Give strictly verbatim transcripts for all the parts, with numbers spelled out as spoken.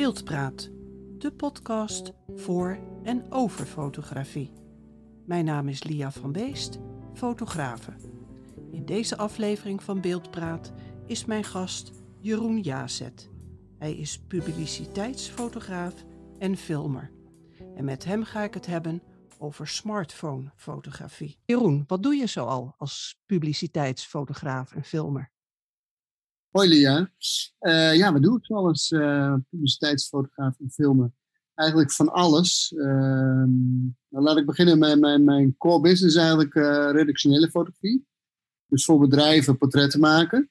Beeldpraat, de podcast voor en over fotografie. Mijn naam is Lia van Beest, fotografe. In deze aflevering van Beeldpraat is mijn gast Jeroen Jazet. Hij is publiciteitsfotograaf en filmer. En met hem ga ik het hebben over smartphone fotografie. Jeroen, wat doe je zoal als publiciteitsfotograaf en filmer? Hoi Lia. Uh, ja, wat doe ik zoal als uh, publiciteitsfotograaf en filmer? Eigenlijk van alles. Uh, nou, laat ik beginnen met mijn, mijn core business, eigenlijk uh, redactionele fotografie. Dus voor bedrijven portretten maken.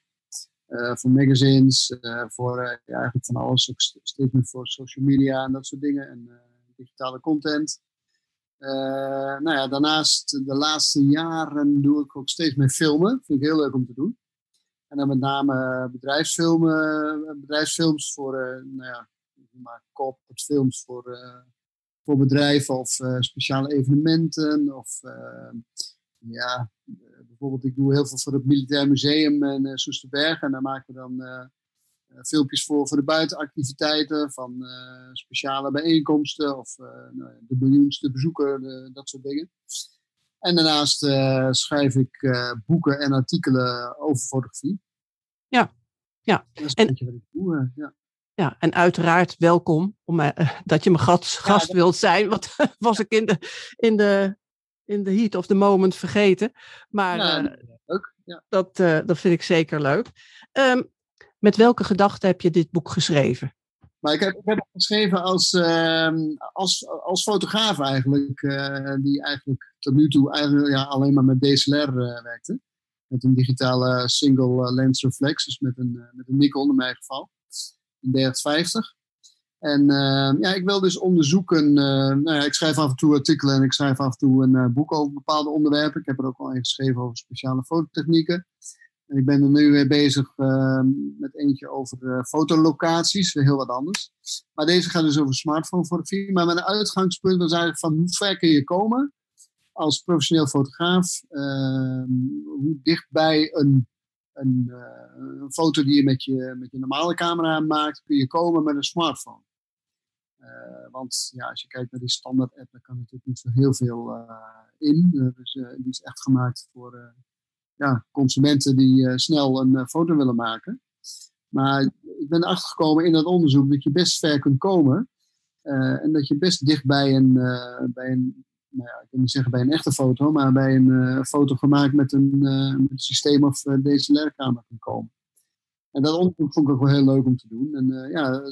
Uh, voor magazines, uh, voor uh, ja, eigenlijk van alles. Ook steeds meer voor social media en dat soort dingen. En uh, digitale content. Uh, nou ja, daarnaast, de laatste jaren doe ik ook steeds meer filmen. Vind ik heel leuk om te doen. En dan met name bedrijfsfilmen, bedrijfsfilms voor, uh, nou ja, maar corporate films voor, uh, voor bedrijven of uh, speciale evenementen. Of uh, ja, bijvoorbeeld, ik doe heel veel voor het Militair Museum in uh, Soesterberg. En daar maken we dan uh, filmpjes voor, voor de buitenactiviteiten, van uh, speciale bijeenkomsten of uh, nou ja, de miljoenste bezoeker, de, dat soort dingen. En daarnaast uh, schrijf ik uh, boeken en artikelen over fotografie. Ja, ja. Dat is een en, beetje wat ik doe, uh, ja. Ja, en uiteraard welkom om, uh, dat je mijn gast, gast ja, wilt zijn. Want was ik in de, in, de, in de heat of the moment vergeten. Maar ja, uh, leuk, ja. dat, uh, dat vind ik zeker leuk. Um, met welke gedachte heb je dit boek geschreven? Maar ik heb, ik heb het geschreven als, uh, als, als fotograaf eigenlijk. Uh, die eigenlijk tot nu toe eigenlijk, ja, alleen maar met D S L R uh, werkte. Met een digitale single lens reflex. Dus met een, met een Nikon in mijn geval. Een D acht vijftig. En uh, ja, ik wil dus onderzoeken. Uh, nou ja, ik schrijf af en toe artikelen. En ik schrijf af en toe een uh, boek over bepaalde onderwerpen. Ik heb er ook al een geschreven over speciale fototechnieken. En ik ben er nu weer bezig uh, met eentje over uh, fotolocaties, heel wat anders. Maar deze gaat dus over smartphone fotografie. Maar mijn uitgangspunt was eigenlijk van hoe ver kun je komen als professioneel fotograaf. Uh, hoe dichtbij een, een, uh, een foto die je met, je met je normale camera maakt, kun je komen met een smartphone. Uh, want ja, als je kijkt naar die standaard app, daar kan natuurlijk niet zo heel veel uh, in. Uh, dus, uh, die is echt gemaakt voor... Uh, Ja, consumenten die uh, snel een uh, foto willen maken. Maar ik ben erachter gekomen in dat onderzoek dat je best ver kunt komen. Uh, en dat je best dicht bij een, uh, bij een, nou ja, ik kan niet zeggen bij een echte foto, maar bij een uh, foto gemaakt met een, uh, met een systeem of uh, D S L R-camera kunt komen. En dat onderzoek vond ik ook wel heel leuk om te doen. En uh, ja,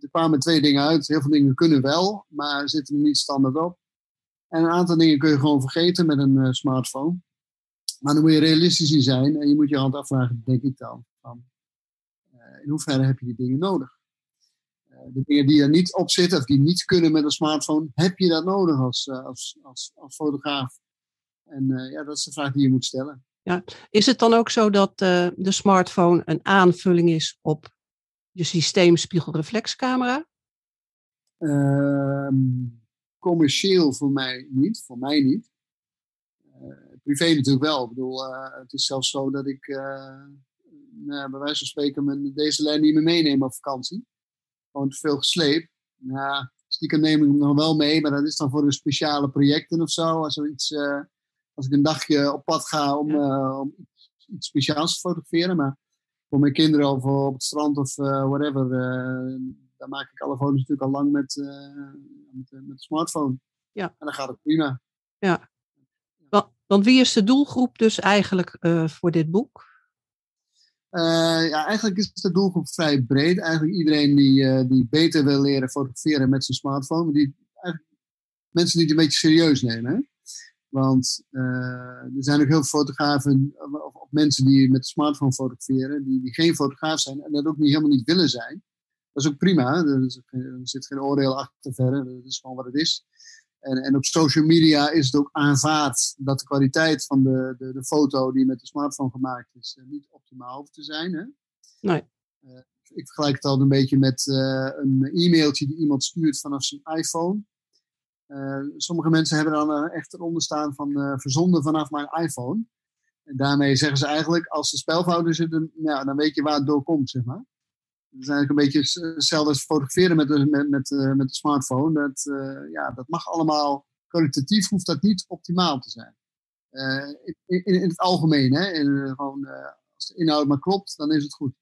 er kwamen twee dingen uit. Heel veel dingen kunnen wel, maar zitten er niet standaard op. En een aantal dingen kun je gewoon vergeten met een uh, smartphone. Maar dan moet je realistisch in zijn en je moet je hand afvragen, denk ik dan, van, uh, in hoeverre heb je die dingen nodig? Uh, de dingen die er niet op zitten of die niet kunnen met een smartphone, heb je dat nodig als, uh, als, als, als fotograaf? En uh, ja, dat is de vraag die je moet stellen. Ja. Is het dan ook zo dat uh, de smartphone een aanvulling is op je systeemspiegelreflexcamera? Uh, commercieel voor mij niet, voor mij niet. Privé natuurlijk wel. Ik bedoel, uh, het is zelfs zo dat ik uh, nou, bij wijze van spreken mijn D S L R niet meer meeneem op vakantie. Gewoon te veel gesleept. Ja, stiekem neem ik hem nog wel mee, maar dat is dan voor de speciale projecten of zo. Als, iets, uh, als ik een dagje op pad ga om, uh, om iets speciaals te fotograferen. Maar voor mijn kinderen of op het strand of uh, whatever, uh, daar maak ik alle foto's natuurlijk al lang met, uh, met, met de smartphone. Ja. En dan gaat het prima. Ja. Want wie is de doelgroep dus eigenlijk uh, voor dit boek? Uh, ja, eigenlijk is de doelgroep vrij breed. Eigenlijk iedereen die, uh, die beter wil leren fotograferen met zijn smartphone. Die, mensen die het een beetje serieus nemen. Hè? Want uh, er zijn ook heel veel fotografen of, of mensen die met de smartphone fotograferen. Die, die geen fotograaf zijn en dat ook niet, helemaal niet willen zijn. Dat is ook prima. Er, is, er zit geen oordeel achter verder. Dat is gewoon wat het is. En, en op social media is het ook aanvaard dat de kwaliteit van de, de, de foto die met de smartphone gemaakt is niet optimaal hoeft te zijn. Hè? Nee. Uh, ik vergelijk het al een beetje met uh, een e-mailtje die iemand stuurt vanaf zijn iPhone. Uh, sommige mensen hebben dan uh, echt eronder staan van uh, verzonden vanaf mijn iPhone. En daarmee zeggen ze eigenlijk, als de spelfouten zitten, ja, dan weet je waar het door komt, zeg maar. Dat is eigenlijk een beetje hetzelfde als fotograferen met de, met, met, uh, met de smartphone. Dat, uh, ja, dat mag allemaal, kwalitatief hoeft dat niet optimaal te zijn. Uh, in, in, in het algemeen, hè? In, gewoon, uh, als de inhoud maar klopt, dan is het goed.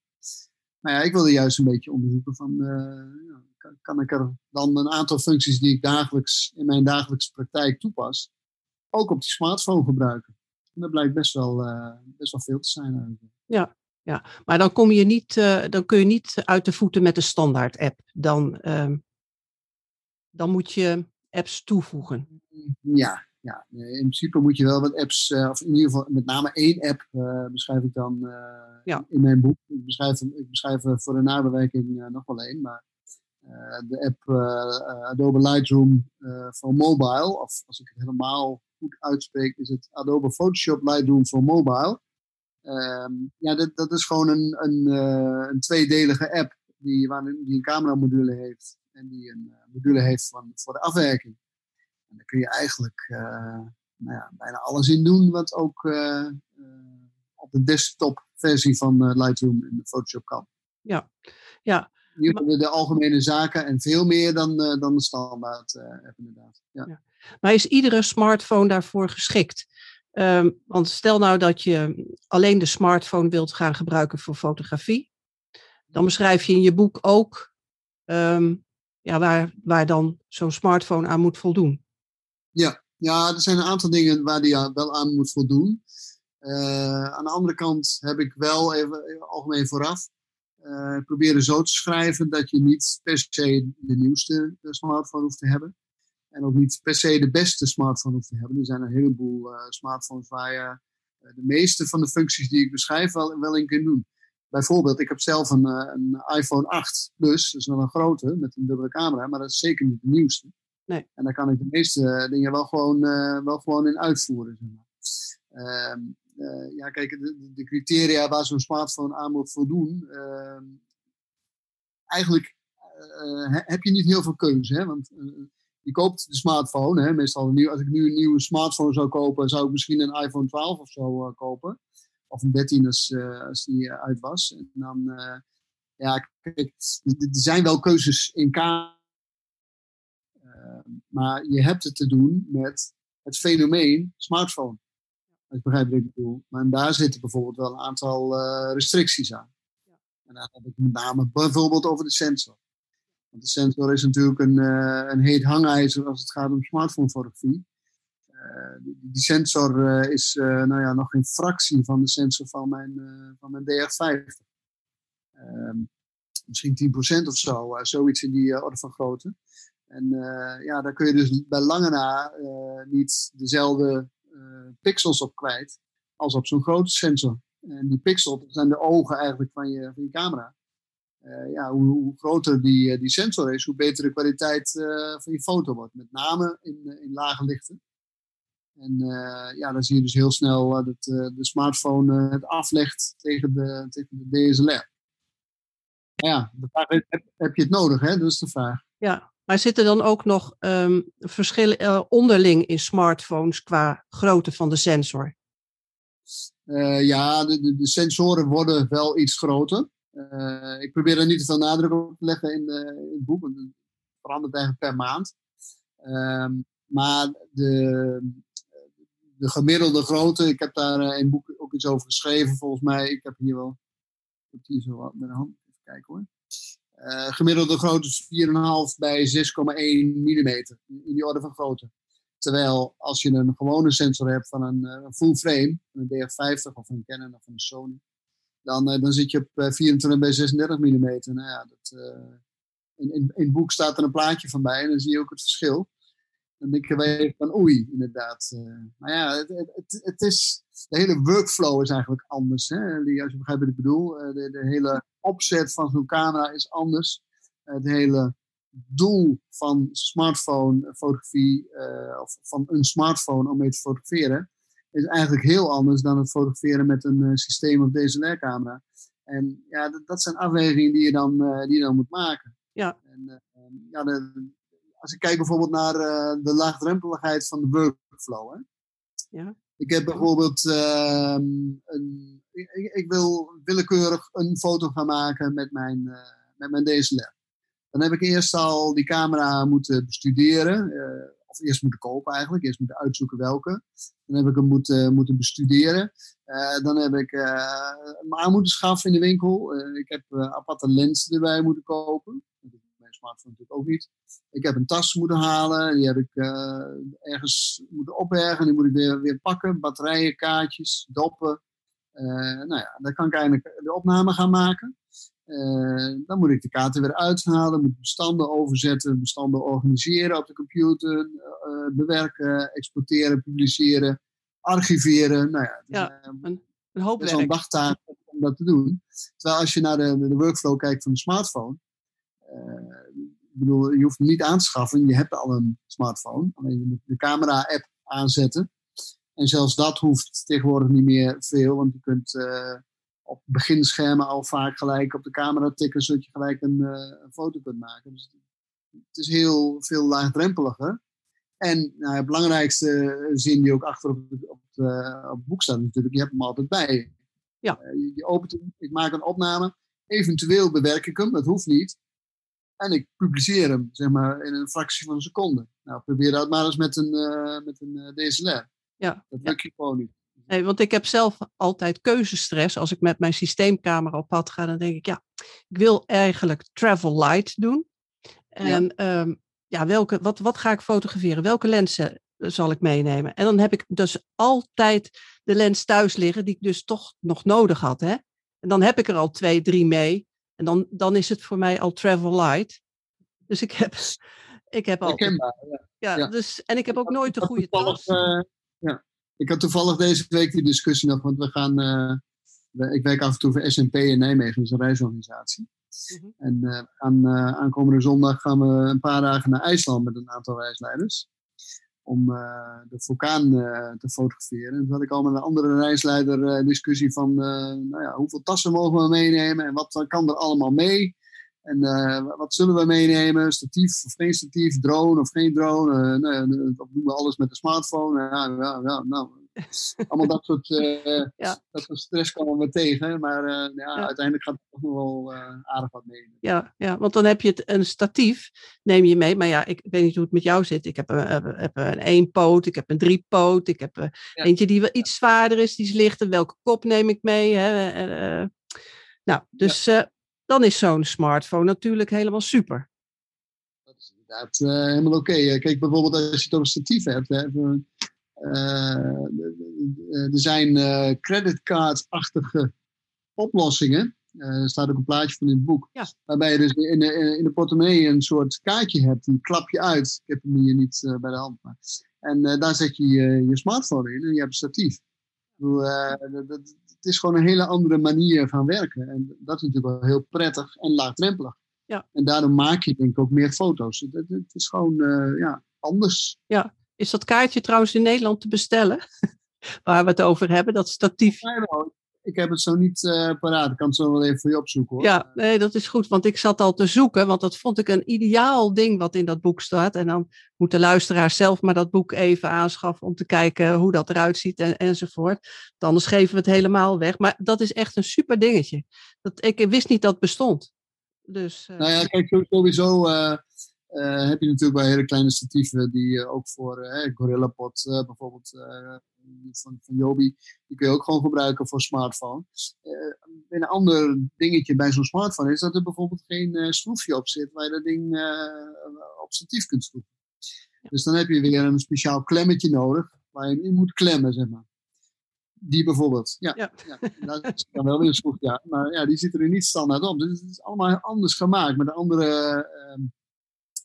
Maar ja, ik wilde juist een beetje onderzoeken van, uh, kan, kan ik er dan een aantal functies die ik dagelijks in mijn dagelijkse praktijk toepas, ook op die smartphone gebruiken. En dat blijkt best wel, uh, best wel veel te zijn eigenlijk. Ja. Ja, maar dan, kom je niet, uh, dan kun je niet uit de voeten met de standaard app. Dan, uh, dan moet je apps toevoegen. Ja, ja, in principe moet je wel wat apps, uh, of in ieder geval met name één app uh, beschrijf ik dan uh, ja. in mijn boek. Ik beschrijf, ik beschrijf voor de nabewerking uh, nog wel één, maar uh, de app uh, Adobe Lightroom uh, voor mobile, of als ik het helemaal goed uitspreek, is het Adobe Photoshop Lightroom voor mobile. Um, ja, dat, dat is gewoon een, een, uh, een tweedelige app die, waar, die een cameramodule heeft en die een uh, module heeft van, voor de afwerking. En daar kun je eigenlijk uh, nou ja, bijna alles in doen wat ook uh, uh, op de desktop versie van uh, Lightroom en Photoshop kan. Ja, ja. Hier hebben we de algemene zaken en veel meer dan, uh, dan de standaard uh, app inderdaad. Ja. Ja. Maar is iedere smartphone daarvoor geschikt? Um, want stel nou dat je alleen de smartphone wilt gaan gebruiken voor fotografie. Dan beschrijf je in je boek ook um, ja, waar, waar dan zo'n smartphone aan moet voldoen. Ja, ja, er zijn een aantal dingen waar die wel aan moet voldoen. Uh, aan de andere kant heb ik wel, even, even algemeen vooraf, uh, proberen zo te schrijven dat je niet per se de nieuwste smartphone hoeft te hebben. En ook niet per se de beste smartphone hoeft te hebben. Er zijn een heleboel uh, smartphones waar je uh, de meeste van de functies die ik beschrijf wel, wel in kunt doen. Bijvoorbeeld, ik heb zelf een, uh, een iPhone acht Plus. Dat is wel een grote, met een dubbele camera. Maar dat is zeker niet de nieuwste. Nee. En daar kan ik de meeste dingen wel gewoon, uh, wel gewoon in uitvoeren. Zeg maar. uh, uh, ja, kijk, de, de criteria waar zo'n smartphone aan moet voldoen. Uh, eigenlijk uh, heb je niet heel veel keuze. Hè? Want... Uh, Je koopt de smartphone, hè? Meestal een nieuw, als ik nu een nieuwe smartphone zou kopen, zou ik misschien een iPhone twaalf of zo uh, kopen. Of een dertien als, uh, als die uh, uit was. En dan, uh, ja, kijk, er zijn wel keuzes in kaart. Uh, maar je hebt het te doen met het fenomeen smartphone. Als ik begrijp wat ik bedoel. Maar daar zitten bijvoorbeeld wel een aantal uh, restricties aan. Ja. En dan heb ik met name bijvoorbeeld over de sensor. Want de sensor is natuurlijk een, uh, een heet hangijzer als het gaat om smartphone-fotografie. Uh, die, die sensor uh, is uh, nou ja, nog geen fractie van de sensor van mijn, uh, van mijn D acht vijftig. Um, misschien tien procent of zo, uh, zoiets in die uh, orde van grootte. En uh, ja, daar kun je dus bij lange na uh, niet dezelfde uh, pixels op kwijt als op zo'n grote sensor. En die pixels zijn de ogen eigenlijk van je, van je camera. Uh, ja, hoe, hoe groter die, uh, die sensor is, hoe beter de kwaliteit uh, van je foto wordt. Met name in, uh, in lage lichten. En uh, ja, dan zie je dus heel snel uh, dat uh, de smartphone uh, het aflegt tegen de, tegen de D S L R. Maar ja, de vraag is, heb, heb je het nodig? Hè? Dat is de vraag. Ja, maar zitten dan ook nog um, verschillen uh, onderling in smartphones qua grootte van de sensor? Uh, ja, de, de, de sensoren worden wel iets groter. Uh, ik probeer daar niet te veel nadruk op te leggen in, de, in het boek, want het verandert eigenlijk per maand. Um, maar de, de gemiddelde grootte, ik heb daar uh, in het boek ook iets over geschreven, volgens mij. Ik heb hier wel, ik heb hier zo wat met de hand, even kijken hoor. Uh, gemiddelde grootte is vier komma vijf bij zes komma één millimeter, in die orde van grootte. Terwijl als je een gewone sensor hebt van een, een full frame, een D acht vijftig of een Canon of een Sony, Dan, dan zit je op vierentwintig bij zesendertig millimeter. Nou ja, dat, uh, in, in, in het boek staat er een plaatje van bij en dan zie je ook het verschil. Dan denk je weer van oei, inderdaad. Uh, maar ja, het, het, het is, de hele workflow is eigenlijk anders. Hè? Die, als je begrijpt wat ik bedoel, uh, de, de hele opzet van zo'n camera is anders. Uh, het hele doel van smartphone fotografie, uh, of van een smartphone om mee te fotograferen, is eigenlijk heel anders dan het fotograferen met een uh, systeem of D S L R-camera. En ja, dat, dat zijn afwegingen die je dan, uh, die je dan moet maken. Ja. En, uh, um, ja de, als ik kijk bijvoorbeeld naar uh, de laagdrempeligheid van de workflow. Hè? Ja. Ik heb bijvoorbeeld, uh, een, ik, ik wil willekeurig een foto gaan maken met mijn, uh, met mijn D S L R. Dan heb ik eerst al die camera moeten bestuderen. Uh, of eerst moeten kopen eigenlijk. Eerst moeten uitzoeken welke. Dan heb ik hem moeten, moeten bestuderen. Uh, dan heb ik uh, hem aan moeten schaffen in de winkel. Uh, ik heb uh, aparte lenzen erbij moeten kopen. Dat doe ik mijn smartphone natuurlijk ook niet. Ik heb een tas moeten halen. Die heb ik uh, ergens moeten opbergen. Die moet ik weer, weer pakken. Batterijen, kaartjes, doppen. Uh, nou ja, dan kan ik eigenlijk de opname gaan maken. Uh, dan moet ik de kaarten weer uithalen, moet bestanden overzetten, bestanden organiseren op de computer, uh, bewerken, exporteren, publiceren, archiveren. Nou ja, ja uh, een, een hoop werk. Het is een dagtaak om dat te doen. Terwijl als je naar de, de workflow kijkt van de smartphone, uh, ik bedoel, je hoeft hem niet aan te schaffen, je hebt al een smartphone, alleen je moet de camera-app aanzetten. En zelfs dat hoeft tegenwoordig niet meer veel, want je kunt uh, op beginschermen al vaak gelijk op de camera tikken, zodat je gelijk een, uh, een foto kunt maken. Dus het is heel veel laagdrempeliger. En nou, de belangrijkste zin die ook achter op, op, uh, op het boek staat natuurlijk, je hebt hem altijd bij. Ja. Uh, je opent hem, ik maak een opname, eventueel bewerk ik hem, dat hoeft niet. En ik publiceer hem, zeg maar, in een fractie van een seconde. Nou, probeer dat maar eens met een, uh, met een uh, D S L R. Ja, dat lukt je gewoon niet. Nee, want ik heb zelf altijd keuzestress. Als ik met mijn systeemcamera op pad ga, dan denk ik, ja, ik wil eigenlijk travel light doen. En ja, um, ja welke, wat, wat ga ik fotograferen? Welke lenzen zal ik meenemen? En dan heb ik dus altijd de lens thuis liggen, die ik dus toch nog nodig had. Hè? En dan heb ik er al twee, drie mee. En dan, dan is het voor mij al travel light. Dus ik heb, ik heb al... Herkenbaar, ja. Ja, ja. Dus, en ik heb ook nooit de goede tas. Ja, ik had toevallig deze week die discussie nog, want we gaan, uh, ik werk af en toe voor S en P in Nijmegen, dus een reisorganisatie. Mm-hmm. En uh, we gaan uh, aankomende zondag gaan we een paar dagen naar IJsland met een aantal reisleiders, om uh, de vulkaan uh, te fotograferen. En toen had ik al met een andere reisleider uh, discussie van, uh, nou ja, hoeveel tassen mogen we meenemen en wat kan er allemaal mee? En uh, wat zullen we meenemen? Statief of geen statief? Drone of geen drone? Uh, nou, dat doen we alles met de smartphone. Uh, ja, ja, nou. Allemaal dat soort, uh, ja. dat soort stress komen we tegen. Maar uh, ja, ja. uiteindelijk gaat het toch nog wel uh, aardig wat mee. Ja, ja, want dan heb je het, een statief neem je mee. Maar ja, ik weet niet hoe het met jou zit. Ik heb een, heb een één poot, ik heb een drie poot. Ik heb uh, ja. eentje die wel iets zwaarder is, die is lichter. Welke kop neem ik mee? Hè? Uh, uh, nou, dus... Ja. Uh, Dan is zo'n smartphone natuurlijk helemaal super. Dat is inderdaad uh, helemaal oké. Okay. Kijk, bijvoorbeeld als je het over statief hebt. Hè, even, uh, er zijn uh, creditcard-achtige oplossingen. Uh, er staat ook een plaatje van in het boek. Ja. Waarbij je dus in de, in de portemonnee een soort kaartje hebt. Die klap je uit. Ik heb hem hier niet uh, bij de hand. Maar. En uh, daar zet je uh, je smartphone in en je hebt statief. Uh, dat, dat, het is gewoon een hele andere manier van werken. En dat is natuurlijk wel heel prettig en laagdrempelig. Ja. En daardoor maak je denk ik ook meer foto's. Het, het is gewoon uh, ja, anders. Ja. Is dat kaartje trouwens in Nederland te bestellen? Waar we het over hebben, dat statief. Ja, ik heb het zo niet uh, paraat. Ik kan het zo wel even voor je opzoeken, hoor. Ja, nee, dat is goed. Want ik zat al te zoeken. Want dat vond ik een ideaal ding wat in dat boek staat. En dan moet de luisteraar zelf maar dat boek even aanschaffen om te kijken hoe dat eruit ziet en, enzovoort. Anders geven we het helemaal weg. Maar dat is echt een super dingetje. Dat, ik wist niet dat het bestond. Dus, uh... Nou ja, kijk, sowieso uh, uh, heb je natuurlijk wel hele kleine statieven die uh, ook voor uh, Gorillapod uh, bijvoorbeeld... Uh, Van, van Yobi, die kun je ook gewoon gebruiken voor smartphone. Uh, een ander dingetje bij zo'n smartphone is dat er bijvoorbeeld geen uh, schroefje op zit waar je dat ding uh, op statief kunt schroeven. Ja. Dus dan heb je weer een speciaal klemmetje nodig waar je hem in moet klemmen, zeg maar. Die bijvoorbeeld. Ja, ja. ja. Daar zit dan wel weer een schroefje aan, maar ja, die zit er niet standaard op. Dus het is allemaal anders gemaakt met een andere uh,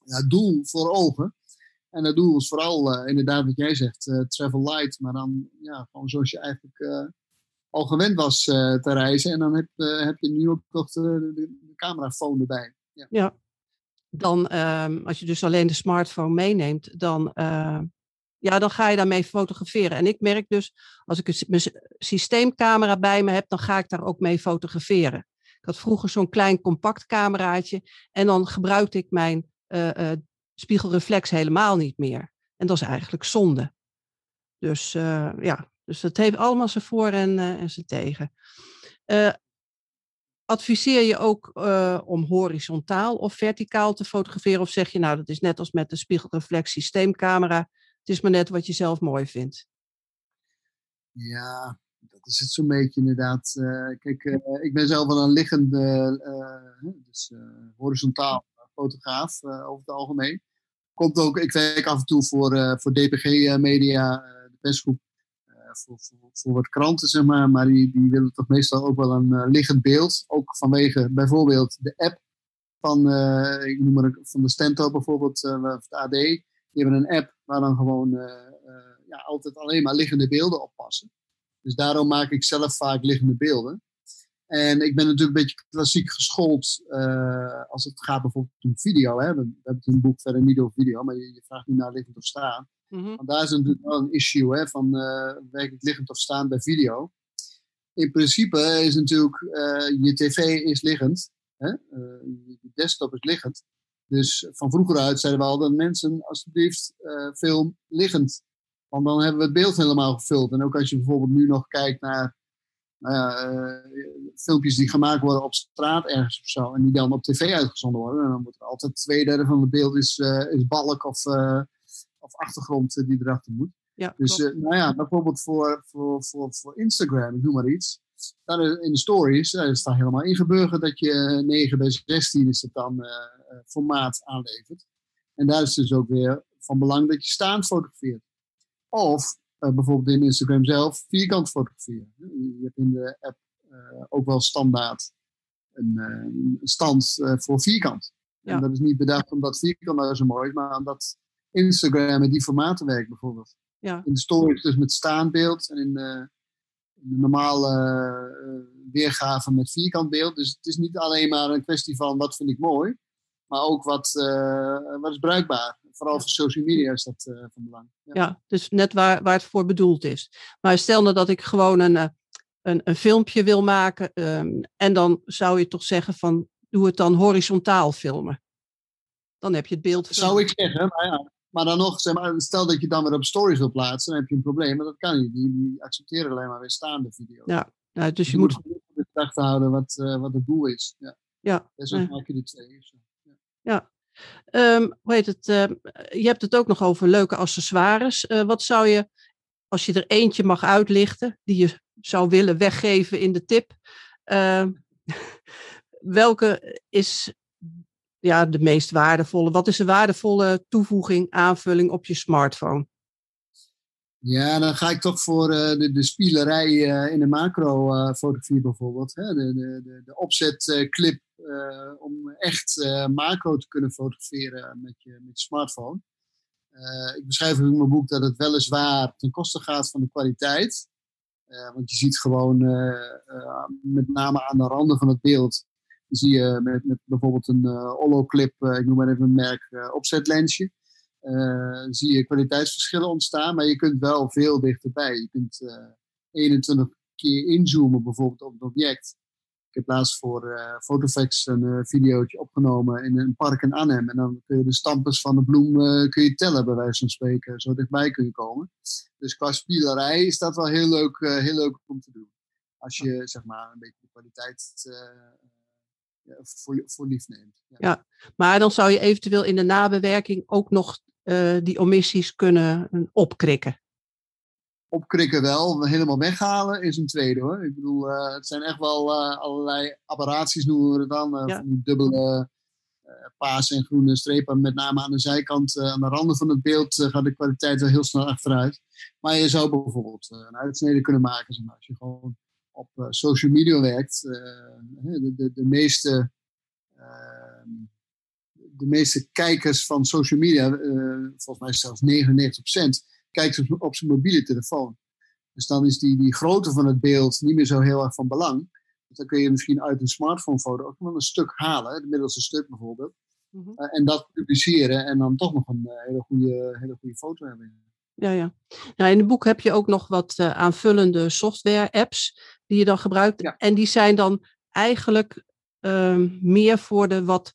ja, doel voor ogen. En dat doel is vooral, uh, inderdaad wat jij zegt, uh, travel light. Maar dan ja, gewoon zoals je eigenlijk uh, al gewend was uh, te reizen. En dan heb, uh, heb je nu ook nog de, de cameraphone erbij. Ja, ja. Dan um, als je dus alleen de smartphone meeneemt, dan, uh, ja, dan ga je daarmee fotograferen. En ik merk dus, als ik een, mijn systeemcamera bij me heb, dan ga ik daar ook mee fotograferen. Ik had vroeger zo'n klein compact cameraatje. En dan gebruikte ik mijn... Uh, uh, spiegelreflex helemaal niet meer. En dat is eigenlijk zonde. Dus uh, ja, dus dat heeft allemaal zijn voor en, uh, en zijn tegen. Uh, Adviseer je ook uh, om horizontaal of verticaal te fotograferen? Of zeg je, nou, dat is net als met de spiegelreflex-systeemcamera. Het is maar net wat je zelf mooi vindt. Ja, dat is het zo'n beetje inderdaad. Uh, kijk, uh, ik ben zelf wel een liggende, uh, dus, uh, horizontaal fotograaf uh, over het algemeen. Komt ook, ik werk af en toe voor, uh, voor D P G-media, uh, de persgroep. Voor, voor, voor wat kranten, zeg maar. Maar die, die willen toch meestal ook wel een uh, liggend beeld. Ook vanwege bijvoorbeeld de app van, uh, ik noem maar, van de Stentor bijvoorbeeld, uh, of de A D. Die hebben een app waar dan gewoon uh, uh, ja, altijd alleen maar liggende beelden op passen. Dus daarom maak ik zelf vaak liggende beelden. En ik ben natuurlijk een beetje klassiek geschoold uh, als het gaat bijvoorbeeld om video. Hè. We, we hebben het in boek verder niet over video, maar je, je vraagt niet naar liggend of staan. Mm-hmm. Want daar is natuurlijk wel een issue, hè, van uh, werk ik liggend of staand bij video. In principe is natuurlijk, uh, je tv is liggend, hè? Uh, je desktop is liggend. Dus van vroeger uit zeiden we al dat mensen alsjeblieft uh, film liggend. Want dan hebben we het beeld helemaal gevuld. En ook als je bijvoorbeeld nu nog kijkt naar uh, filmpjes die gemaakt worden op straat ergens of zo. En die dan op tv uitgezonden worden. En dan wordt er altijd twee derde van het beeld is, uh, is balk of... Uh, Of achtergrond die erachter moet. Ja, dus uh, nou ja, bijvoorbeeld voor, voor, voor, voor Instagram, ik noem maar iets. Daar in de stories, daar staat helemaal ingeburgerd dat je negen bij zestien is het dan uh, formaat aanlevert. En daar is dus ook weer van belang dat je staand fotografeert. Of uh, bijvoorbeeld in Instagram zelf vierkant fotograferen. Je hebt in de app uh, ook wel standaard een, uh, een stand uh, voor vierkant. Ja. En dat is niet bedacht omdat vierkant nou zo mooi is, maar omdat Instagram met die formaten werkt bijvoorbeeld. Ja. In de stories dus met staand beeld en in de, in de normale uh, weergave met vierkant beeld. Dus het is niet alleen maar een kwestie van wat vind ik mooi, maar ook wat, uh, wat is bruikbaar. Vooral ja. voor social media is dat uh, van belang. Ja, ja, dus net waar, waar het voor bedoeld is. Maar stel nou dat ik gewoon een, een, een filmpje wil maken um, en dan zou je toch zeggen van doe het dan horizontaal filmen. Dan heb je het beeld. Zou ik zeggen, maar ja. Maar dan nog, zeg maar, stel dat je dan weer op stories wil plaatsen, dan heb je een probleem. Maar dat kan niet. Die, die accepteren alleen maar weer staande video's. Ja, nou, dus je, je moet in gedachten houden wat, uh, wat het doel is. Ja. ja dus dan maak je die twee. Zo. Ja. ja. Um, hoe heet het? Uh, je hebt het ook nog over leuke accessoires. Uh, wat zou je, als je er eentje mag uitlichten, die je zou willen weggeven in de tip. Uh, welke is... Ja, de meest waardevolle. Wat is een waardevolle toevoeging, aanvulling op je smartphone? Ja, dan ga ik toch voor uh, de, de spielerij uh, in de macrofotografie uh, bijvoorbeeld. Hè? De, de, de, de opzetclip uh, uh, om echt uh, macro te kunnen fotograferen met je, met je smartphone. Uh, ik beschrijf in mijn boek dat het weliswaar ten koste gaat van de kwaliteit. Uh, want je ziet gewoon uh, uh, met name aan de randen van het beeld... zie je met, met bijvoorbeeld een uh, Ollo-clip, uh, ik noem maar even een merk, uh, opzetlensje. Uh, zie je kwaliteitsverschillen ontstaan, maar je kunt wel veel dichterbij. Je kunt uh, eenentwintig keer inzoomen bijvoorbeeld op het object. Ik heb laatst voor uh, Fotofax een uh, videootje opgenomen in een park in Arnhem. En dan kun je de stampers van de bloem uh, kun je tellen, bij wijze van spreken. Zo dichtbij kun je komen. Dus qua spielerij is dat wel heel leuk, uh, heel leuk om te doen. Als je zeg maar een beetje de kwaliteit... Uh, Voor, voor lief neemt. Ja. ja, maar dan zou je eventueel in de nabewerking ook nog uh, die omissies kunnen opkrikken. Opkrikken wel, helemaal weghalen is een tweede hoor. Ik bedoel, uh, het zijn echt wel uh, allerlei aberraties noemen we het dan. Uh, ja. Dubbele uh, paarse en groene strepen, met name aan de zijkant, uh, aan de randen van het beeld uh, gaat de kwaliteit wel heel snel achteruit. Maar je zou bijvoorbeeld uh, een uitsnede kunnen maken, zeg maar, als je gewoon op uh, social media werkt, uh, de, de, de, meeste, uh, de meeste kijkers van social media, uh, volgens mij zelfs negenennegentig procent, kijkt op, op zijn mobiele telefoon. Dus dan is die, die grootte van het beeld niet meer zo heel erg van belang. Want dan kun je misschien uit een smartphonefoto ook nog een stuk halen, het middelste stuk bijvoorbeeld, mm-hmm. uh, en dat publiceren en dan toch nog een uh, hele, goede, hele goede foto hebben. Ja, ja. Nou, in het boek heb je ook nog wat uh, aanvullende software-apps die je dan gebruikt. Ja. En die zijn dan eigenlijk uh, meer voor de wat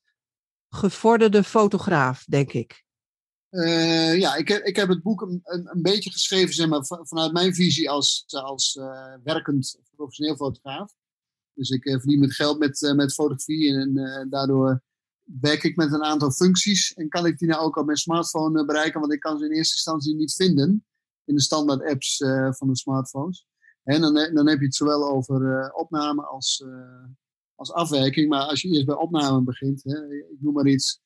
gevorderde fotograaf, denk ik. Uh, ja, ik heb, ik heb het boek een, een, een beetje geschreven, zeg maar, vanuit mijn visie als, als uh, werkend professioneel fotograaf. Dus ik uh, verdien mijn geld met, uh, met fotografie en uh, daardoor werk ik met een aantal functies. En kan ik die nou ook op mijn smartphone uh, bereiken, want ik kan ze in eerste instantie niet vinden in de standaard apps uh, van de smartphones. En dan, dan heb je het zowel over uh, opname als, uh, als afwijking. Maar als je eerst bij opname begint, hè, ik noem maar iets,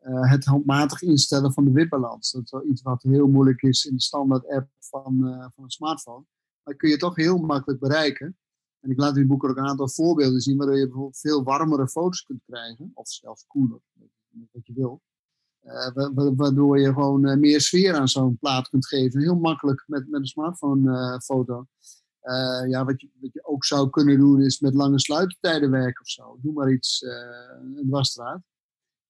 uh, het handmatig instellen van de witbalans. Dat is wel iets wat heel moeilijk is in de standaard app van, uh, van een smartphone. Maar kun je toch heel makkelijk bereiken. En ik laat in het boek ook een aantal voorbeelden zien, waardoor je bijvoorbeeld veel warmere foto's kunt krijgen. Of zelfs koeler, wat je wil. Uh, waardoor je gewoon uh, meer sfeer aan zo'n plaat kunt geven. Heel makkelijk met, met een smartphone uh, foto. Uh, ja, wat je, wat je ook zou kunnen doen is met lange sluitertijden werken of zo. Doe maar iets, uh, een dwarsstraat.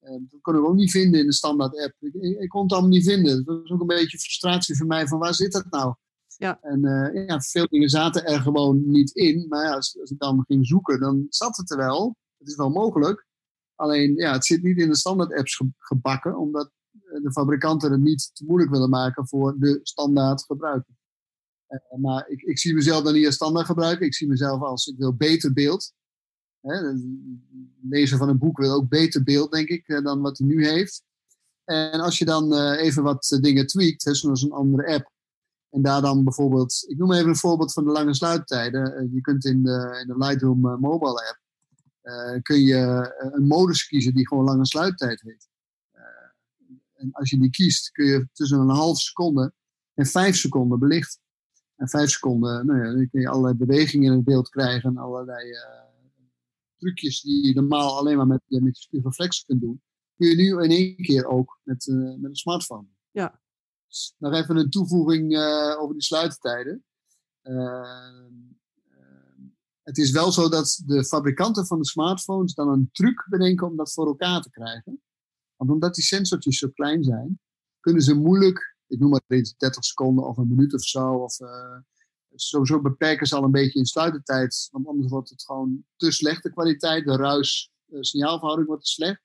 Uh, dat kunnen we ook niet vinden in de standaard app. Ik, ik, ik kon het allemaal niet vinden. Dat was ook een beetje frustratie voor mij van waar zit dat nou? Ja. En uh, ja, veel dingen zaten er gewoon niet in. Maar ja, als, als ik dan ging zoeken, dan zat het er wel. Het is wel mogelijk. Alleen, ja, het zit niet in de standaard apps ge- gebakken. Omdat de fabrikanten het niet te moeilijk willen maken voor de standaard gebruiker. Uh, maar ik, ik zie mezelf dan niet als standaard gebruiker. Ik zie mezelf als, ik wil beter beeld. Hè, de lezer van een boek wil ook beter beeld, denk ik, dan wat hij nu heeft. En als je dan uh, even wat dingen tweakt, hè, zoals een andere app. En daar dan bijvoorbeeld, ik noem even een voorbeeld van de lange sluittijden. Uh, je kunt in de, in de Lightroom uh, mobile app, uh, kun je uh, een modus kiezen die gewoon lange sluittijd heet. Uh, en als je die kiest, kun je tussen een half seconde en vijf seconden belichten. En vijf seconden, nou ja, dan kun je allerlei bewegingen in het beeld krijgen. En allerlei uh, trucjes die je normaal alleen maar met, met je reflex kunt doen. Kun je nu in één keer ook met, uh, met een smartphone. Ja. Nog even een toevoeging uh, over die sluitertijden. Uh, uh, het is wel zo dat de fabrikanten van de smartphones dan een truc bedenken om dat voor elkaar te krijgen. Want omdat die sensortjes zo klein zijn, kunnen ze moeilijk, ik noem maar eens dertig seconden of een minuut of zo. Of, uh, sowieso beperken ze al een beetje in sluitertijd, want anders wordt het gewoon te slechte kwaliteit. De ruis-signaalverhouding wordt te slecht.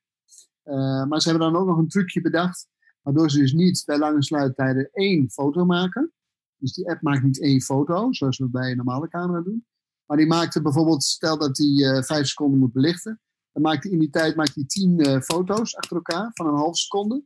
Uh, maar ze hebben dan ook nog een trucje bedacht. Waardoor ze dus niet bij lange sluittijden één foto maken. Dus die app maakt niet één foto, zoals we bij een normale camera doen. Maar die maakt er bijvoorbeeld, stel dat die uh, vijf seconden moet belichten. Dan maakt die in die tijd maakt die tien uh, foto's achter elkaar van een half seconde.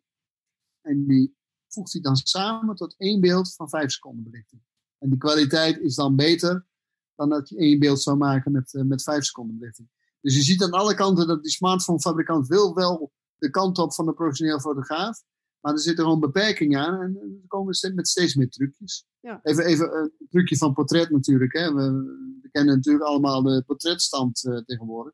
En die voegt hij dan samen tot één beeld van vijf seconden belichting. En die kwaliteit is dan beter dan dat je één beeld zou maken met, uh, met vijf seconden belichting. Dus je ziet aan alle kanten dat die smartphone-fabrikant wil wel de kant op van de professioneel fotograaf. Maar er zitten gewoon beperkingen aan en dan komen we met steeds meer trucjes. Ja. Even, even een trucje van portret natuurlijk. Hè. We, we kennen natuurlijk allemaal de portretstand uh, tegenwoordig.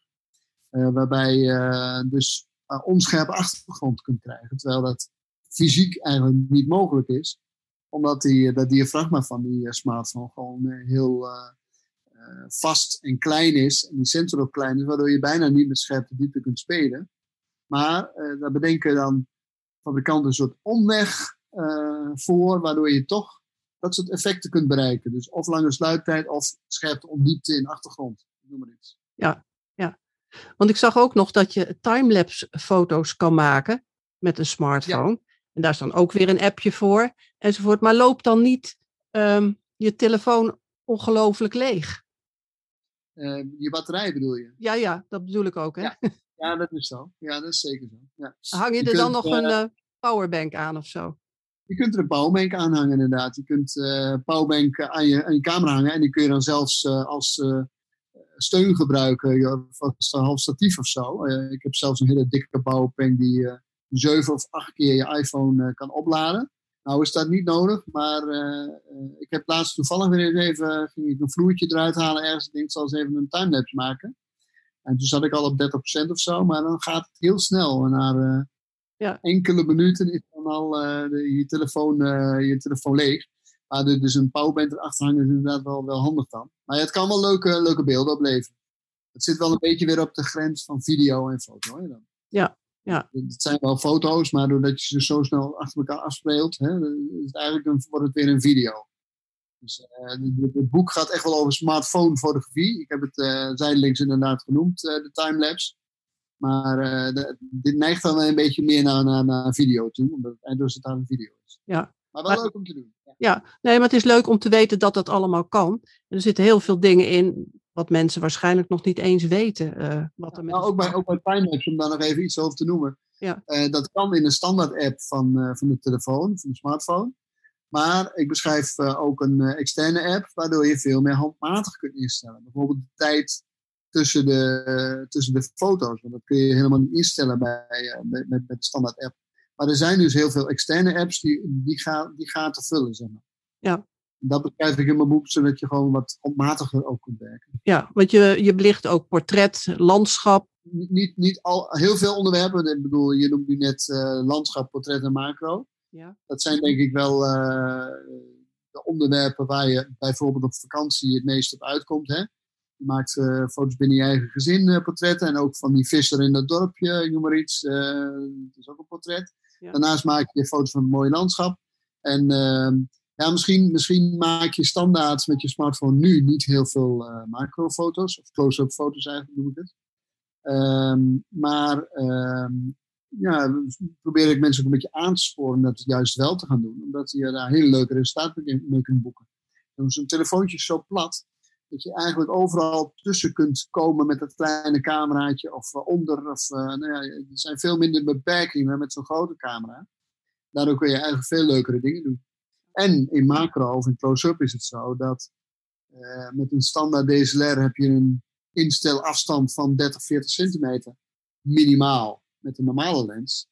Uh, waarbij je uh, dus uh, onscherpe achtergrond kunt krijgen. Terwijl dat fysiek eigenlijk niet mogelijk is. Omdat die, dat diafragma van die uh, smartphone gewoon uh, heel uh, uh, vast en klein is. En die sensor ook klein is, waardoor je bijna niet met scherpte diepte kunt spelen. Maar uh, daar bedenken dan fabrikant een soort omweg uh, voor, waardoor je toch dat soort effecten kunt bereiken. Dus of lange sluittijd of scherpte op diepte in achtergrond. Ik noem maar iets. Ja, ja, want ik zag ook nog dat je timelapse foto's kan maken met een smartphone. Ja. En daar is dan ook weer een appje voor enzovoort. Maar loop dan niet um, je telefoon ongelooflijk leeg. Uh, je batterij bedoel je? Ja, ja, dat bedoel ik ook. Hè? Ja. Ja, dat is zo. Ja, dat is zeker zo. Ja. Hang je, je er kunt, dan nog uh, een uh, powerbank aan of zo? Je kunt er een powerbank aan hangen, inderdaad. Je kunt uh, powerbank aan je, aan je camera hangen. En die kun je dan zelfs uh, als uh, steun gebruiken. Als een half statief of zo. Uh, ik heb zelfs een hele dikke powerbank die uh, zeven of acht keer je iPhone uh, kan opladen. Nou is dat niet nodig. Maar uh, ik heb laatst toevallig weer even ging ik een vloertje eruit halen. Ergens denk ik, zal eens even een timelapse maken. En toen zat ik al op dertig procent of zo, maar dan gaat het heel snel. En na uh, ja. enkele minuten is dan al uh, de, je, telefoon, uh, je telefoon leeg. Maar de, dus een powerbank erachter hangen is inderdaad wel, wel handig dan. Maar ja, het kan wel leuke, leuke beelden opleveren. Het zit wel een beetje weer op de grens van video en foto. Hè, dan. Ja, ja. Het zijn wel foto's, maar doordat je ze zo snel achter elkaar afspeelt, hè, is het eigenlijk een, wordt het weer een video. Dus uh, het boek gaat echt wel over smartphone fotografie. Ik heb het uh, zijdelings inderdaad genoemd, uh, de timelapse. Maar uh, de, dit neigt dan wel een beetje meer naar, naar, naar video toe. Omdat het eindelijk aan een video is. Ja. Maar wel maar, leuk om te doen. Ja. ja, nee, maar het is leuk om te weten dat dat allemaal kan. En er zitten heel veel dingen in wat mensen waarschijnlijk nog niet eens weten. Uh, wat er met nou, ook, bij, ook bij Pineapps, om daar nog even iets over te noemen. Ja. Uh, dat kan in de standaard app van, uh, van de telefoon, van de smartphone. Maar ik beschrijf uh, ook een uh, externe app, waardoor je veel meer handmatig kunt instellen. Bijvoorbeeld de tijd tussen de, uh, tussen de foto's. Want dat kun je helemaal niet instellen bij, uh, met, met de standaard app. Maar er zijn dus heel veel externe apps die, die, ga, die gaten vullen, zeg maar. Ja. Dat beschrijf ik in mijn boek, zodat je gewoon wat handmatiger ook kunt werken. Ja, want je, je belicht ook portret, landschap. Niet, niet al, heel veel onderwerpen. Ik bedoel, je noemt nu net uh, landschap, portret en macro. Ja. Dat zijn denk ik wel uh, de onderwerpen waar je bijvoorbeeld op vakantie het meest op uitkomt. Hè? Je maakt uh, foto's binnen je eigen gezin, uh, portretten. En ook van die visser in dat dorpje, ik noem maar iets. Uh, dat is ook een portret. Ja. Daarnaast maak je foto's van het mooie landschap. En uh, ja, misschien, misschien maak je standaard met je smartphone nu niet heel veel uh, macrofoto's. Of close-up foto's eigenlijk noem ik het. Um, maar um, ja, probeer ik mensen ook een beetje aan te sporen dat het juist wel te gaan doen. Omdat je daar hele leuke resultaten mee kunt boeken. Dus zo'n telefoontje is zo plat dat je eigenlijk overal tussen kunt komen met dat kleine cameraatje of uh, onder. Of, uh, nou ja, er zijn veel minder beperkingen met zo'n grote camera. Daardoor kun je eigenlijk veel leukere dingen doen. En in macro of in close-up is het zo dat uh, met een standaard D S L R heb je een instelafstand van dertig, veertig centimeter minimaal met een normale lens.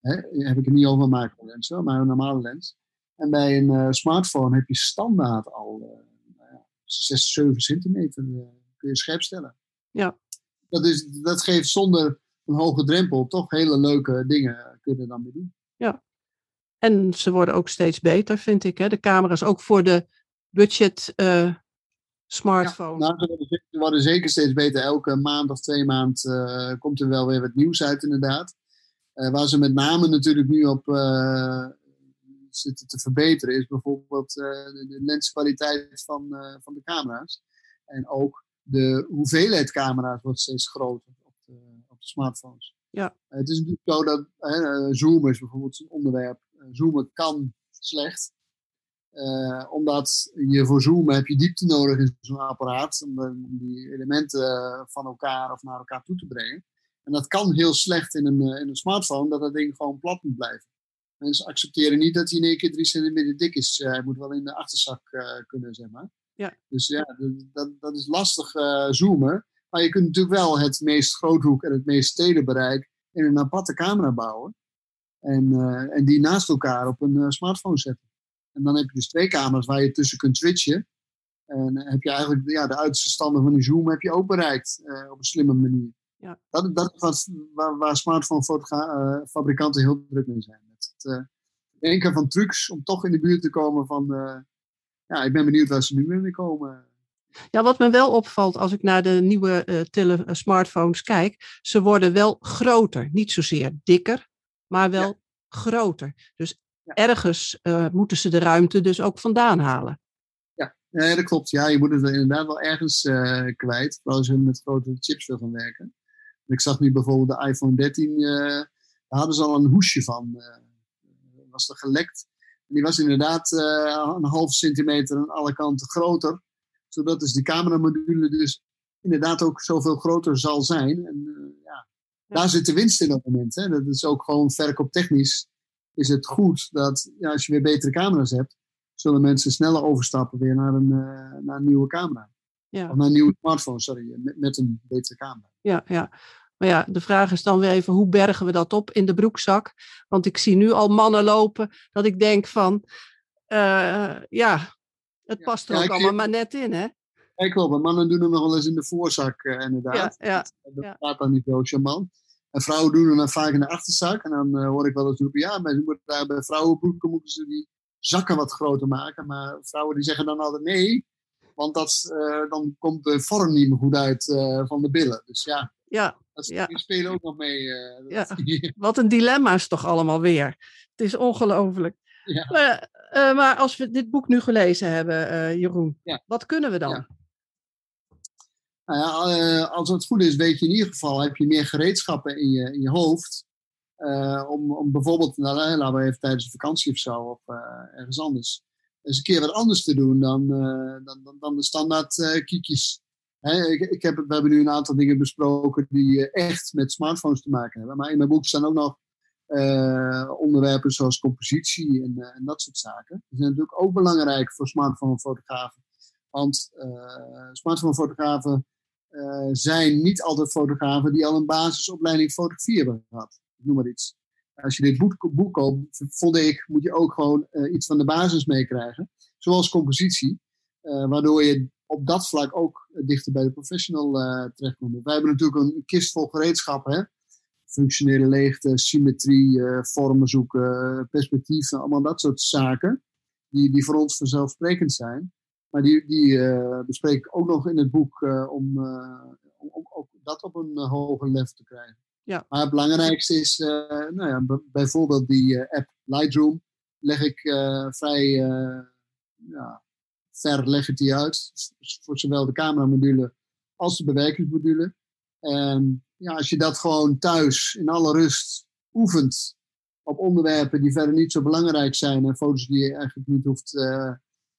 Hè, heb ik het niet over een macro lens, maar een normale lens. En bij een uh, smartphone heb je standaard al uh, uh, zes, zeven centimeter uh, kun je scherp stellen. Ja. Dat, is, dat geeft zonder een hoge drempel toch hele leuke dingen kunnen dan mee doen. Ja. En ze worden ook steeds beter, vind ik. Hè? De camera's ook voor de budget uh, smartphone. Ja, nou, ze, worden zeker, ze worden zeker steeds beter. Elke maand of twee maand uh, komt er wel weer wat nieuws uit, inderdaad. Uh, waar ze met name natuurlijk nu op uh, zitten te verbeteren, is bijvoorbeeld uh, de lenskwaliteit van, uh, van de camera's. En ook de hoeveelheid camera's wordt steeds groter op de, op de smartphones. Ja. Uh, het is natuurlijk zo dat uh, zoomen is bijvoorbeeld een onderwerp. Zoomen kan slecht. Uh, omdat je voor zoomen heb je diepte nodig in zo'n apparaat. Om, om die elementen van elkaar of naar elkaar toe te brengen. En dat kan heel slecht in een, in een smartphone. Dat dat ding gewoon plat moet blijven. Mensen accepteren niet dat hij in één keer drie centimeter dik is. Uh, hij moet wel in de achterzak uh, kunnen, zeg maar. Ja. Dus ja, dat, dat is lastig uh, zoomen. Maar je kunt natuurlijk wel het meest groothoek en het meest stedenbereik in een aparte camera bouwen. En, uh, en die naast elkaar op een uh, smartphone zetten. En dan heb je dus twee camera's waar je tussen kunt switchen. En uh, heb je eigenlijk ja, de uiterste standen van die zoom heb je ook bereikt. Uh, op een slimme manier. Ja. Dat, dat is wat, waar, waar smartphone fotogra- uh, fabrikanten heel druk mee zijn. Met het uh, denken van trucs om toch in de buurt te komen van... Uh, ja, ik ben benieuwd waar ze nu mee komen. Ja, wat me wel opvalt als ik naar de nieuwe uh, tele- uh, smartphones kijk. Ze worden wel groter. Niet zozeer dikker. Maar wel ja. groter. Dus ja. ergens uh, moeten ze de ruimte dus ook vandaan halen. Ja, ja dat klopt. Ja, je moet het inderdaad wel ergens uh, kwijt. Als je met grotere chips wil gaan werken. Ik zag nu bijvoorbeeld de iPhone dertien. Uh, daar hadden ze al een hoesje van. Uh, was er gelekt. En die was inderdaad uh, een half centimeter aan alle kanten groter. Zodat dus die cameramodule dus inderdaad ook zoveel groter zal zijn. En uh, ja... Daar zit de winst in op het moment. Hè. Dat is ook gewoon verkooptechnisch. Is het goed dat ja, als je weer betere camera's hebt. Zullen mensen sneller overstappen weer naar een, uh, naar een nieuwe camera. Ja. Of naar een nieuwe smartphone, sorry. Met, met een betere camera. Ja, ja. Maar ja, de vraag is dan weer even. Hoe bergen we dat op in de broekzak? Want ik zie nu al mannen lopen. Dat ik denk van. Uh, ja, het ja, past er ja, ook allemaal je... maar net in hè. Ja, klopt. Mannen doen hem nog wel eens in de voorzak uh, inderdaad. Ja, ja, dat gaat ja. dan niet zo charmant. En vrouwen doen hem dan vaak in de achterzak. En dan uh, hoor ik wel eens roepen, ja, bij, bij vrouwenbroeken moeten ze die zakken wat groter maken. Maar vrouwen die zeggen dan altijd nee, want dat, uh, dan komt de vorm niet meer goed uit uh, van de billen. Dus ja, ja, dat ja. spelen ook nog mee. Uh, ja. dat, wat een dilemma's toch allemaal weer. Het is ongelooflijk. Ja. Maar, uh, maar als we dit boek nu gelezen hebben, uh, Jeroen, ja. wat kunnen we dan? Ja. Nou ja, als het goed is, weet je in ieder geval, heb je meer gereedschappen in je, in je hoofd. Uh, om, om bijvoorbeeld, nou, laten we even tijdens de vakantie of zo, of uh, ergens anders, eens een keer wat anders te doen dan, uh, dan, dan, dan de standaard uh, kiekjes. He, ik, ik heb, we hebben nu een aantal dingen besproken die echt met smartphones te maken hebben. Maar in mijn boek staan ook nog uh, onderwerpen zoals compositie en, uh, en dat soort zaken. Die zijn natuurlijk ook belangrijk voor smartphone-fotografen. Want uh, smartphone-fotografen uh, zijn niet altijd fotografen die al een basisopleiding fotografie hebben gehad. Ik noem maar iets. Als je dit boek, boek koopt, vond ik, moet je ook gewoon uh, iets van de basis meekrijgen. Zoals compositie. Uh, waardoor je op dat vlak ook dichter bij de professional uh, terechtkomt. Wij hebben natuurlijk een kist vol gereedschappen. Functionele leegte, symmetrie, uh, vormen zoeken, perspectief. Allemaal dat soort zaken. Die, die voor ons vanzelfsprekend zijn. Maar die, die uh, bespreek ik ook nog in het boek. Uh, om, uh, om ook dat op een uh, hoger level te krijgen. Ja. Maar het belangrijkste is, uh, nou ja, b- bijvoorbeeld die uh, app Lightroom, leg ik uh, vrij uh, ja, ver leg ik die uit. Voor zowel de cameramodule als de bewerkingsmodule. En ja, als je dat gewoon thuis in alle rust oefent op onderwerpen die verder niet zo belangrijk zijn. En foto's die je eigenlijk niet hoeft, uh,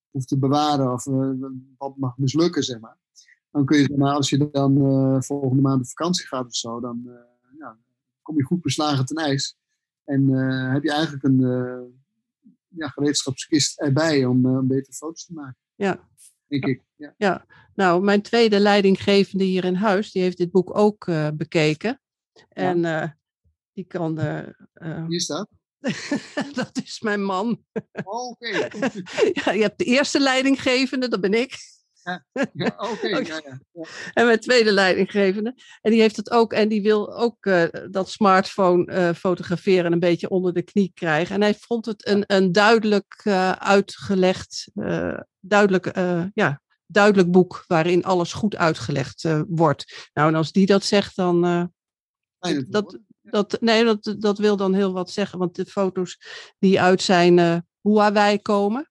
hoeft te bewaren of uh, wat mag mislukken, zeg maar. Dan kun je, daarna, als je dan uh, volgende maand op vakantie gaat of zo, dan... Uh, kom je goed beslagen ten ijs. En uh, heb je eigenlijk een uh, ja, gereedschapskist erbij om uh, betere foto's te maken. Ja. Denk ik. Ja. Ja. Nou, mijn tweede leidinggevende hier in huis, die heeft dit boek ook uh, bekeken. Ja. En uh, die kan... Uh, uh... Hier staat. Dat is mijn man. Oh, oké. Okay. Ja, je hebt de eerste leidinggevende, dat ben ik. Ja, ja, oké. Okay, okay. Ja, ja, ja. En mijn tweede leidinggevende. En die heeft het ook. En die wil ook uh, dat smartphone uh, fotograferen een beetje onder de knie krijgen. En hij vond het een, een duidelijk uh, uitgelegd, uh, duidelijk, uh, ja, duidelijk boek waarin alles goed uitgelegd uh, wordt. Nou, en als die dat zegt, dan... Uh, nee, dat, dat, nee, dat, dat wil dan heel wat zeggen. Want de foto's die uit zijn uh, Huawei komen,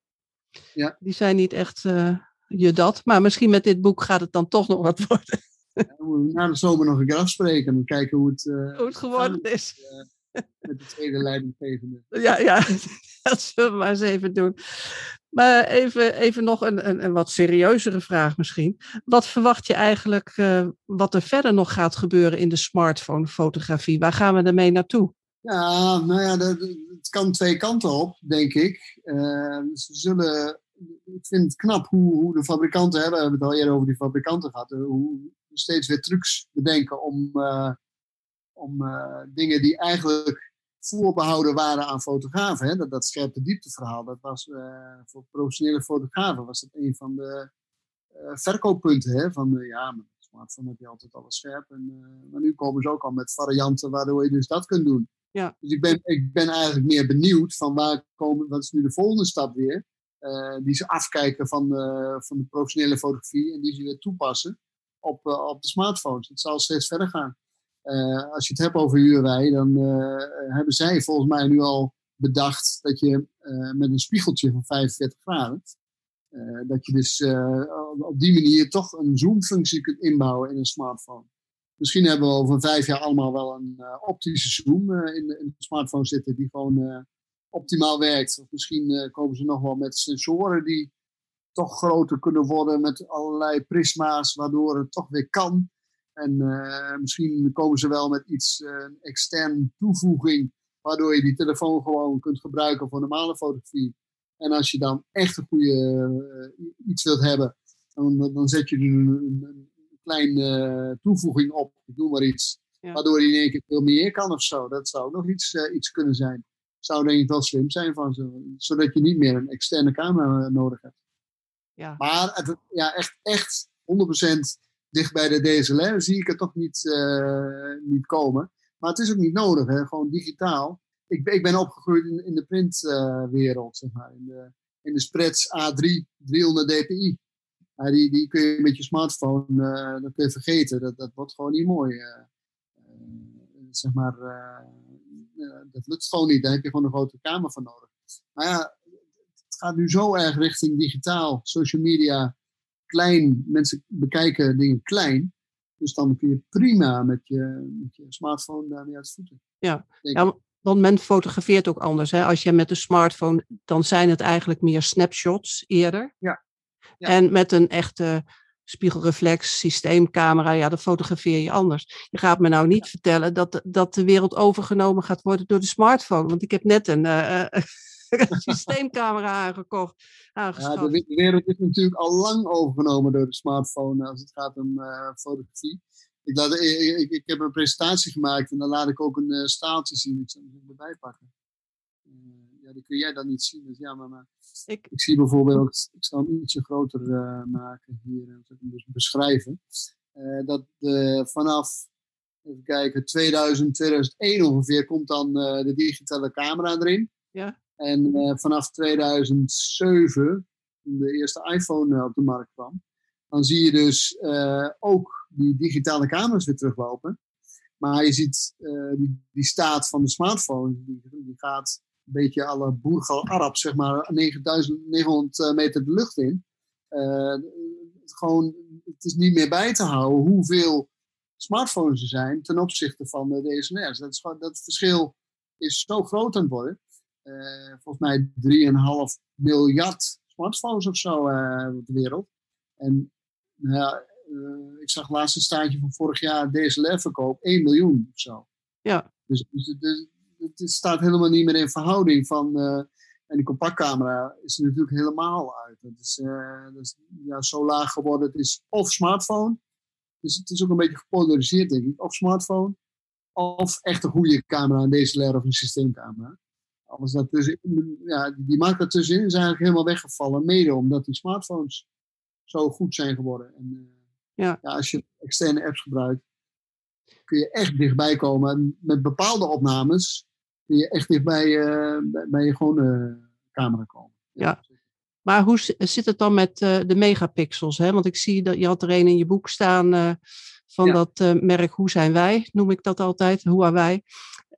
ja. Die zijn niet echt... Uh, je dat, maar misschien met dit boek gaat het dan toch nog wat worden. Ja, we moeten na de zomer nog een keer afspreken en kijken hoe het, uh, hoe het geworden het is. Met, uh, met de tweede leidinggevende. Ja, ja, dat zullen we maar eens even doen. Maar even, even nog een, een, een wat serieuzere vraag misschien. Wat verwacht je eigenlijk uh, wat er verder nog gaat gebeuren in de smartphone-fotografie? Waar gaan we ermee naartoe? Ja, nou ja, dat, het kan twee kanten op, denk ik. Uh, ze zullen... Ik vind het knap hoe, hoe de fabrikanten hebben, we hebben het al eerder over die fabrikanten gehad, hoe steeds weer trucs bedenken om, uh, om uh, dingen die eigenlijk voorbehouden waren aan fotografen. Hè? Dat, dat scherpe diepteverhaal, dat was uh, voor professionele fotografen was dat een van de uh, verkooppunten. Hè? Van uh, ja, met de smartphone heb je altijd alles scherp. En, uh, maar nu komen ze ook al met varianten waardoor je dus dat kunt doen. Ja. Dus ik ben, ik ben eigenlijk meer benieuwd van waar komen, wat is nu de volgende stap weer? Uh, die ze afkijken van de, van de professionele fotografie en die ze weer toepassen op, uh, op de smartphones. Het zal steeds verder gaan. Uh, als je het hebt over Huawei, dan uh, hebben zij volgens mij nu al bedacht dat je uh, met een spiegeltje van vijfenveertig graden, uh, dat je dus uh, op die manier toch een zoomfunctie kunt inbouwen in een smartphone. Misschien hebben we over vijf jaar allemaal wel een uh, optische zoom uh, in, de, in de smartphone zitten die gewoon... Uh, optimaal werkt. Of misschien uh, komen ze nog wel met sensoren die toch groter kunnen worden met allerlei prisma's, waardoor het toch weer kan. En uh, misschien komen ze wel met iets, uh, een externe toevoeging, waardoor je die telefoon gewoon kunt gebruiken voor normale fotografie. En als je dan echt een goede uh, iets wilt hebben, dan, dan zet je er een, een kleine uh, toevoeging op. Ik doe maar iets. Ja. Waardoor je in één keer veel meer kan of zo. Dat zou ook nog iets, uh, iets kunnen zijn. Zou denk ik wel slim zijn van zo, zodat je niet meer een externe camera nodig hebt. Ja. Maar het, ja, echt, echt honderd procent dicht bij de D S L R zie ik het toch niet, uh, niet komen. Maar het is ook niet nodig, hè? Gewoon digitaal. Ik, ik ben opgegroeid in, in de printwereld, uh, zeg maar. In de, in de spreads A drie, driehonderd dpi. Uh, die, die kun je met je smartphone uh, dat kun je vergeten. Dat, dat wordt gewoon niet mooi. Uh, uh, zeg maar... Uh, Dat lukt gewoon niet, daar heb je gewoon een grote camera van nodig. Maar ja, het gaat nu zo erg richting digitaal, social media, klein. Mensen bekijken dingen klein. Dus dan kun je prima met je, met je smartphone daarmee uit voeten. Ja. Ja, want men fotografeert ook anders. Hè? Als je met een smartphone, dan zijn het eigenlijk meer snapshots eerder. Ja. Ja. En met een echte spiegelreflex, systeemcamera, ja, dan fotografeer je anders. Je gaat me nou niet vertellen dat, dat de wereld overgenomen gaat worden door de smartphone. Want ik heb net een uh, systeemcamera aangekocht. Ja, de wereld is natuurlijk al lang overgenomen door de smartphone als het gaat om uh, fotografie. Ik, laat, ik, ik heb een presentatie gemaakt en dan laat ik ook een uh, staaltje zien. Ik zal hem erbij pakken. Uh, ja, die kun jij dan niet zien. Dus ja, maar, maar ik, ik zie bijvoorbeeld, ik zal hem ietsje groter uh, maken hier en uh, dus beschrijven. Uh, dat uh, vanaf, even kijken, tweeduizend, tweeduizend één ongeveer komt dan uh, de digitale camera erin. Ja. En uh, vanaf tweeduizend zeven, toen de eerste iPhone uh, op de markt kwam, dan zie je dus uh, ook die digitale camera's weer teruglopen. Maar je ziet uh, die, die staat van de smartphone, die, die gaat een beetje à la Burj Al Arab, zeg maar, negenduizend negenhonderd meter de lucht in. Uh, gewoon, het is niet meer bij te houden hoeveel smartphones er zijn ten opzichte van de D S L R's. Dat, is, dat verschil is zo groot aan het worden. Uh, volgens mij drie komma vijf miljard smartphones of zo uh, op de wereld. En ja, uh, ik zag het laatste staartje van vorig jaar D S L R-verkoop één miljoen of zo. Ja. Dus, dus, dus het staat helemaal niet meer in verhouding van... Uh, en die compactcamera is er natuurlijk helemaal uit. Dat is, uh, dat is ja, zo laag geworden. Het is of smartphone. Dus het is ook een beetje gepolariseerd, denk ik. Of smartphone. Of echt een goede camera, een D S L R of een systeemcamera. Alles daartussenin, ja, die markt daartussenin is eigenlijk helemaal weggevallen. Mede omdat die smartphones zo goed zijn geworden. En, uh, ja. Ja, als je externe apps gebruikt, kun je echt dichtbij komen. En met bepaalde opnames kun je echt dichtbij uh, bij, bij je gewone camera komen. Ja. Ja. Maar hoe zit het dan met uh, de megapixels? Hè? Want ik zie dat je had er een in je boek staan uh, van ja. dat uh, merk Hoe Zijn Wij, noem ik dat altijd, Huawei.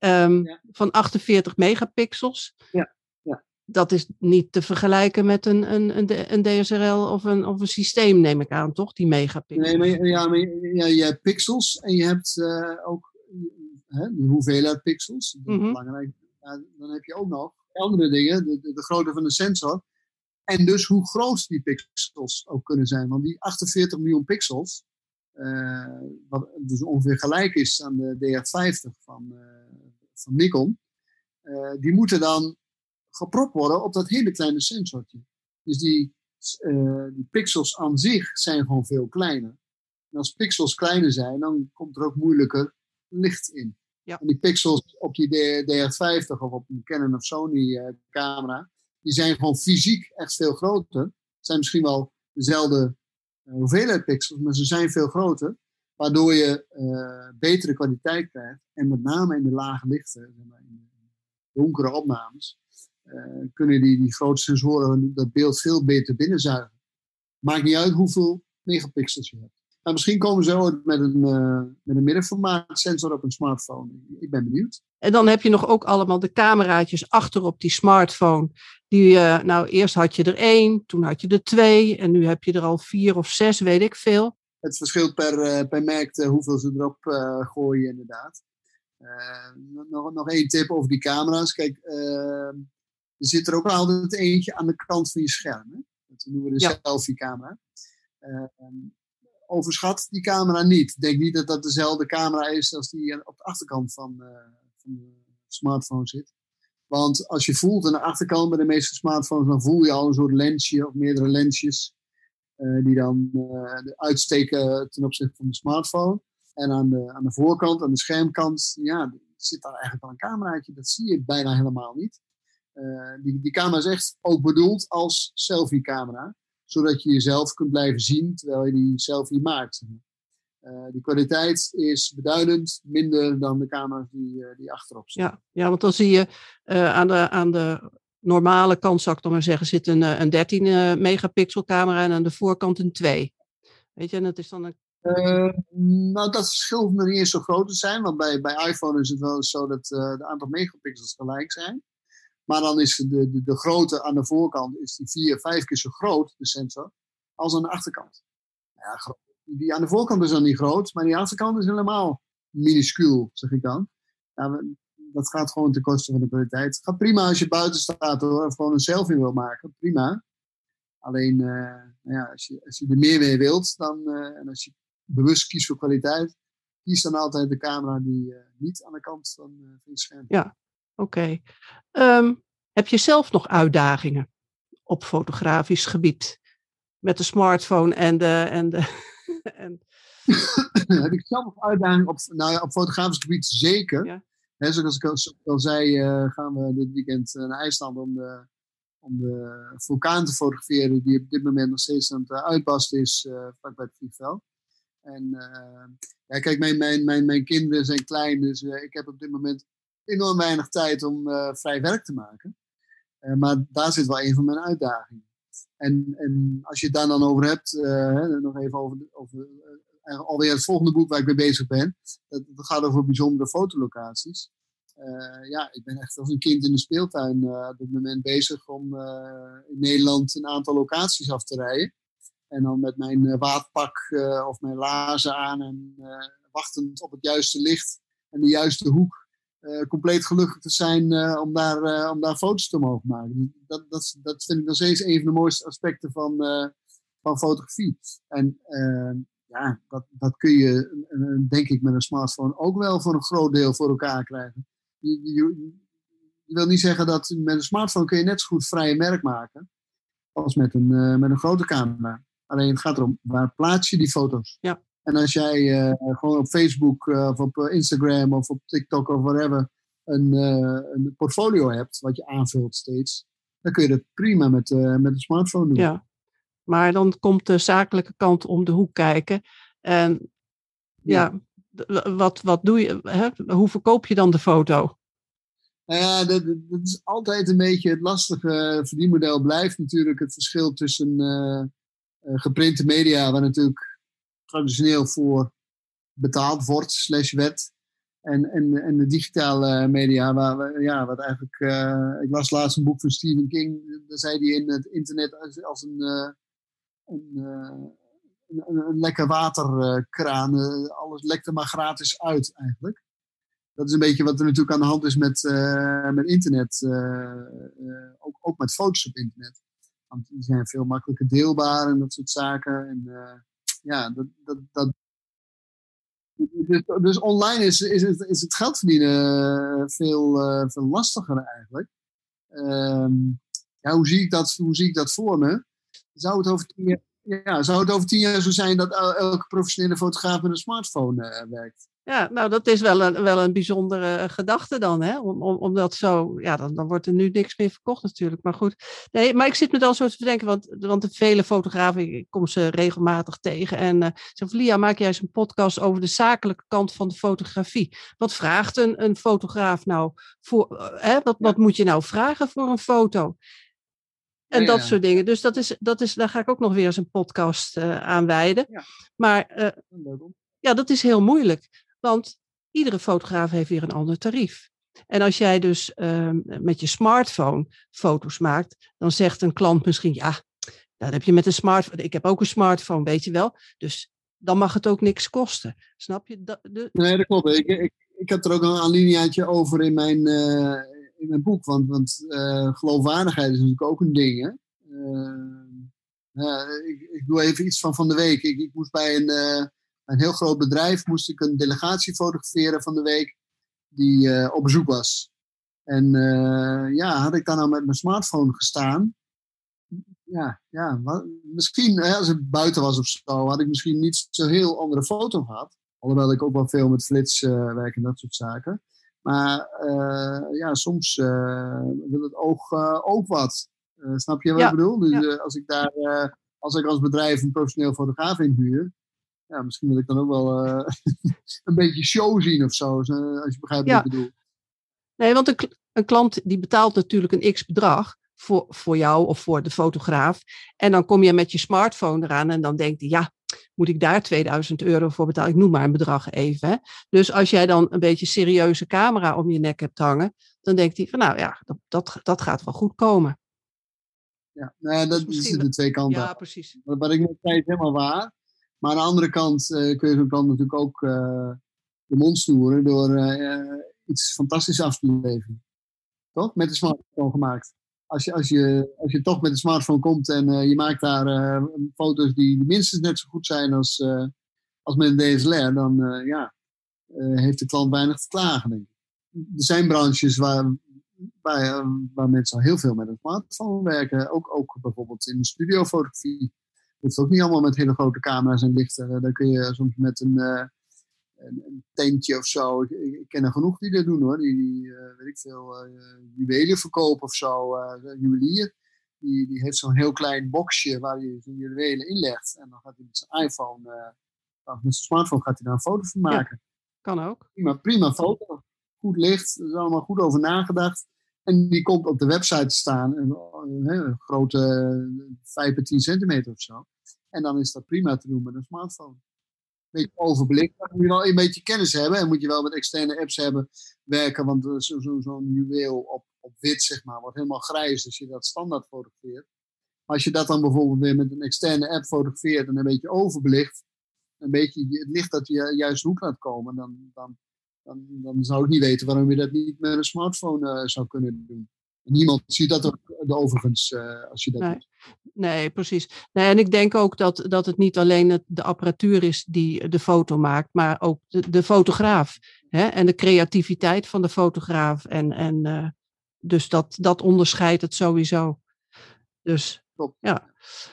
Um, ja. Van achtenveertig megapixels. Ja. Ja. Dat is niet te vergelijken met een, een, een D S L R of een, of een systeem, neem ik aan, toch? Die megapixels. Nee, maar, ja, maar, ja, je hebt pixels en je hebt uh, ook hè, de hoeveelheid pixels. Dat is mm-hmm. belangrijk. Ja, dan heb je ook nog andere dingen, de, de, de grootte van de sensor. En dus hoe groot die pixels ook kunnen zijn. Want die achtenveertig miljoen pixels, uh, wat dus ongeveer gelijk is aan de D acht vijftig van... Uh, van Nikon, uh, die moeten dan gepropt worden op dat hele kleine sensortje. Dus die, uh, die pixels aan zich zijn gewoon veel kleiner. En als pixels kleiner zijn, dan komt er ook moeilijker licht in. Ja. En die pixels op die D acht vijftig of op een Canon of Sony uh, camera, die zijn gewoon fysiek echt veel groter. Het zijn misschien wel dezelfde uh, hoeveelheid pixels, maar ze zijn veel groter. Waardoor je uh, betere kwaliteit krijgt. En met name in de lage lichten, in de donkere opnames, uh, kunnen die, die grote sensoren dat beeld veel beter binnenzuigen. Maakt niet uit hoeveel megapixels je hebt. Nou, misschien komen ze ooit met een, uh, met een middenformaat sensor op een smartphone. Ik ben benieuwd. En dan heb je nog ook allemaal de cameraatjes achter op die smartphone. Die, uh, nou, eerst had je er één, toen had je er twee. En nu heb je er al vier of zes, weet ik veel. Het verschilt per, per merk hoeveel ze erop uh, gooien inderdaad. Uh, nog, nog één tip over die camera's. Kijk, uh, er zit er ook altijd eentje aan de kant van je scherm. Hè? Dat noemen we de ja. selfie camera. Uh, overschat die camera niet. Denk niet dat dat dezelfde camera is als die op de achterkant van, uh, van de smartphone zit. Want als je voelt aan de achterkant bij de meeste smartphones, dan voel je al een soort lensje of meerdere lensjes. Uh, die dan uh, uitsteken ten opzichte van de smartphone. En aan de, aan de voorkant, aan de schermkant, ja, zit daar eigenlijk wel een cameraatje. Dat zie je bijna helemaal niet. Uh, die, die camera is echt ook bedoeld als selfie-camera. Zodat je jezelf kunt blijven zien terwijl je die selfie maakt. Uh, die kwaliteit is beduidend minder dan de camera's die, uh, die achterop staan. Ja, ja, want dan zie je uh, aan de... Aan de... normale kant, zou ik dan maar zeggen, zit een, een dertien megapixel camera en aan de voorkant een twee. Weet je, en dat is dan een... Uh, nou, dat verschil hoeft nog niet eens zo groot te zijn, want bij, bij iPhone is het wel zo dat uh, de aantal megapixels gelijk zijn. Maar dan is de, de, de grootte aan de voorkant is die vier, vijf keer zo groot, de sensor, als aan de achterkant. Ja, die aan de voorkant is dan niet groot, maar die achterkant is helemaal minuscuul, zeg ik dan. Ja, we, Dat gaat gewoon ten koste van de kwaliteit. Het gaat prima als je buiten staat hoor, of gewoon een selfie wil maken. Prima. Alleen uh, nou ja, als, je, als je er meer mee wilt dan, uh, en als je bewust kiest voor kwaliteit, kies dan altijd de camera die uh, niet aan de kant van, uh, van je scherm. Ja, oké. Okay. Um, heb je zelf nog uitdagingen op fotografisch gebied? Met de smartphone en de... En de en... Heb ik zelf uitdagingen op, nou ja, op fotografisch gebied? Zeker. Ja. He, zoals ik al, zoals ik al zei, uh, gaan we dit weekend naar IJsland om de, om de vulkaan te fotograferen die op dit moment nog steeds aan het uitbasten is uh, vlakbij het vliegveld. En uh, ja, kijk, mijn, mijn, mijn, mijn kinderen zijn klein, dus uh, ik heb op dit moment enorm weinig tijd om uh, vrij werk te maken. Uh, maar daar zit wel een van mijn uitdagingen. En, en als je het daar dan over hebt, uh, nog even over, over uh, alweer het volgende boek waar ik mee bezig ben. Dat, dat gaat over bijzondere fotolocaties. Uh, ja, ik ben echt als een kind in de speeltuin uh, op dit moment bezig om uh, in Nederland een aantal locaties af te rijden. En dan met mijn uh, waadpak uh, of mijn laarzen aan en uh, wachtend op het juiste licht en de juiste hoek. Uh, compleet gelukkig te zijn uh, om, daar, uh, om daar foto's te mogen maken. Dat, dat, dat vind ik nog steeds een van de mooiste aspecten van, uh, van fotografie. En uh, ja, dat, dat kun je, uh, denk ik, met een smartphone ook wel voor een groot deel voor elkaar krijgen. Je, je, je wil niet zeggen dat met een smartphone kun je net zo goed vrije merk maken als met een, uh, met een grote camera. Alleen het gaat erom, waar plaats je die foto's? Ja. En als jij uh, gewoon op Facebook uh, of op Instagram of op TikTok of whatever een, uh, een portfolio hebt wat je aanvult steeds, dan kun je dat prima met, uh, met een smartphone doen. Ja, maar dan komt de zakelijke kant om de hoek kijken. En ja, ja. Wat, wat doe je? Hè? Hoe verkoop je dan de foto? Nou ja, dat, dat is altijd een beetje het lastige verdienmodel. Blijft natuurlijk het verschil tussen uh, geprinte media, waar natuurlijk traditioneel voor betaald wordt, slash wet. En, en, en de digitale media, waar we, ja, wat eigenlijk. Uh, ik las laatst een boek van Stephen King. Daar zei hij in het internet als, als een, uh, een, uh, een, een lekker waterkraan. Uh, alles lekt er maar gratis uit, eigenlijk. Dat is een beetje wat er natuurlijk aan de hand is met, uh, met internet. Uh, uh, ook, ook met foto's op internet. Want die zijn veel makkelijker deelbaar en dat soort zaken. En, uh, Ja, dat, dat, dat. Dus, dus online is, is, het, is het geld verdienen veel, uh, veel lastiger eigenlijk. Um, ja, hoe, zie ik dat, hoe zie ik dat voor me? Zou het over tien jaar, ja, zou het over tien jaar zo zijn dat elke professionele fotograaf met een smartphone uh, werkt? Ja, nou dat is wel een, wel een bijzondere gedachte dan, hè? Om, om, om dat zo, ja, dan, dan wordt er nu niks meer verkocht natuurlijk, maar goed. Nee, maar ik zit me dan zo te bedenken, want, want de vele fotografen, ik kom ze regelmatig tegen en uh, zeg van, Lia, maak jij eens een podcast over de zakelijke kant van de fotografie. Wat vraagt een, een fotograaf nou voor, uh, hè? Wat, wat moet je nou vragen voor een foto? En ja, dat ja. soort dingen. Dus dat is, dat is, daar ga ik ook nog weer eens een podcast uh, aan wijden. Ja. Maar uh, ja, dat is heel moeilijk. Want iedere fotograaf heeft weer een ander tarief. En als jij dus uh, met je smartphone foto's maakt, dan zegt een klant misschien, ja, dat heb je met een smartphone. Ik heb ook een smartphone, weet je wel. Dus dan mag het ook niks kosten. Snap je? Dat, de... Nee, dat klopt. Ik, ik, ik heb er ook een alineaatje over in mijn, uh, in mijn boek. Want, want uh, geloofwaardigheid is natuurlijk ook een ding, hè? Uh, uh, ik, ik doe even iets van van de week. Ik, ik moest bij een... Uh, Een heel groot bedrijf moest ik een delegatie fotograferen van de week die uh, op bezoek was. En uh, ja, had ik daar nou met mijn smartphone gestaan? Ja, ja wat, misschien hè, als het buiten was of zo, had ik misschien niet zo'n heel andere foto gehad. Alhoewel ik ook wel veel met flits uh, werk en dat soort zaken. Maar uh, ja, soms uh, wil het oog uh, ook wat. Uh, snap je wat ja, ik bedoel? Dus, ja. uh, als, ik daar, uh, als ik als bedrijf een professioneel fotograaf inhuur. Ja, misschien wil ik dan ook wel uh, een beetje show zien of zo, als je begrijpt wat ja. ik bedoel. Nee, want een, kl- een klant die betaalt natuurlijk een x-bedrag voor, voor jou of voor de fotograaf. En dan kom je met je smartphone eraan en dan denkt hij, ja, moet ik daar tweeduizend euro voor betalen? Ik noem maar een bedrag even. Hè? Dus als jij dan een beetje serieuze camera om je nek hebt hangen, dan denkt hij van nou ja, dat, dat, dat gaat wel goed komen. Ja, nou ja dat dus is de twee kanten. Ja, precies. Wat ik net zei is helemaal waar. Maar aan de andere kant uh, kun je zo'n klant natuurlijk ook uh, de mond snoeren door uh, iets fantastisch af te leveren. Toch? Met de smartphone gemaakt. als je, als je, als je toch met een smartphone komt en uh, je maakt daar uh, foto's die minstens net zo goed zijn als, uh, als met een D S L R, dan uh, ja, uh, heeft de klant weinig te klagen, denk ik. Er zijn branches waar, waar, waar mensen al heel veel met een smartphone werken. Ook, ook bijvoorbeeld in de studiofotografie. Dat is ook niet allemaal met hele grote camera's en lichten. Daar kun je soms met een, uh, een, een tentje of zo. Ik, ik ken er genoeg die dat doen hoor. Die, die uh, weet ik veel, uh, juwelen verkopen of zo. Uh, een juwelier. Die, die heeft zo'n heel klein boxje waar je zijn juwelen inlegt. En dan gaat hij met zijn iPhone, uh, met zijn smartphone, gaat hij daar een foto van maken. Ja, kan ook. Prima, prima foto. Goed licht, er is allemaal goed over nagedacht. En die komt op de website te staan, een, een grote vijf bij tien centimeter of zo. En dan is dat prima te doen met een smartphone. Een beetje overblik, dan moet je wel een beetje kennis hebben. En moet je wel met externe apps hebben werken, want zo, zo, zo'n juweel op, op wit, zeg maar, wordt helemaal grijs als je dat standaard fotografeert. Maar als je dat dan bijvoorbeeld weer met een externe app fotografeert en een beetje overbelicht, een beetje het licht dat je juist hoek laat komen, dan... dan Dan, dan zou ik niet weten waarom je dat niet met een smartphone uh, zou kunnen doen. Niemand ziet dat ook, overigens, uh, als je dat nee. doet. Nee, precies. Nee, en ik denk ook dat, dat het niet alleen het, de apparatuur is die de foto maakt, maar ook de, de fotograaf. Hè? En de creativiteit van de fotograaf. En, en, uh, dus dat, dat onderscheidt het sowieso. Dus Top. ja.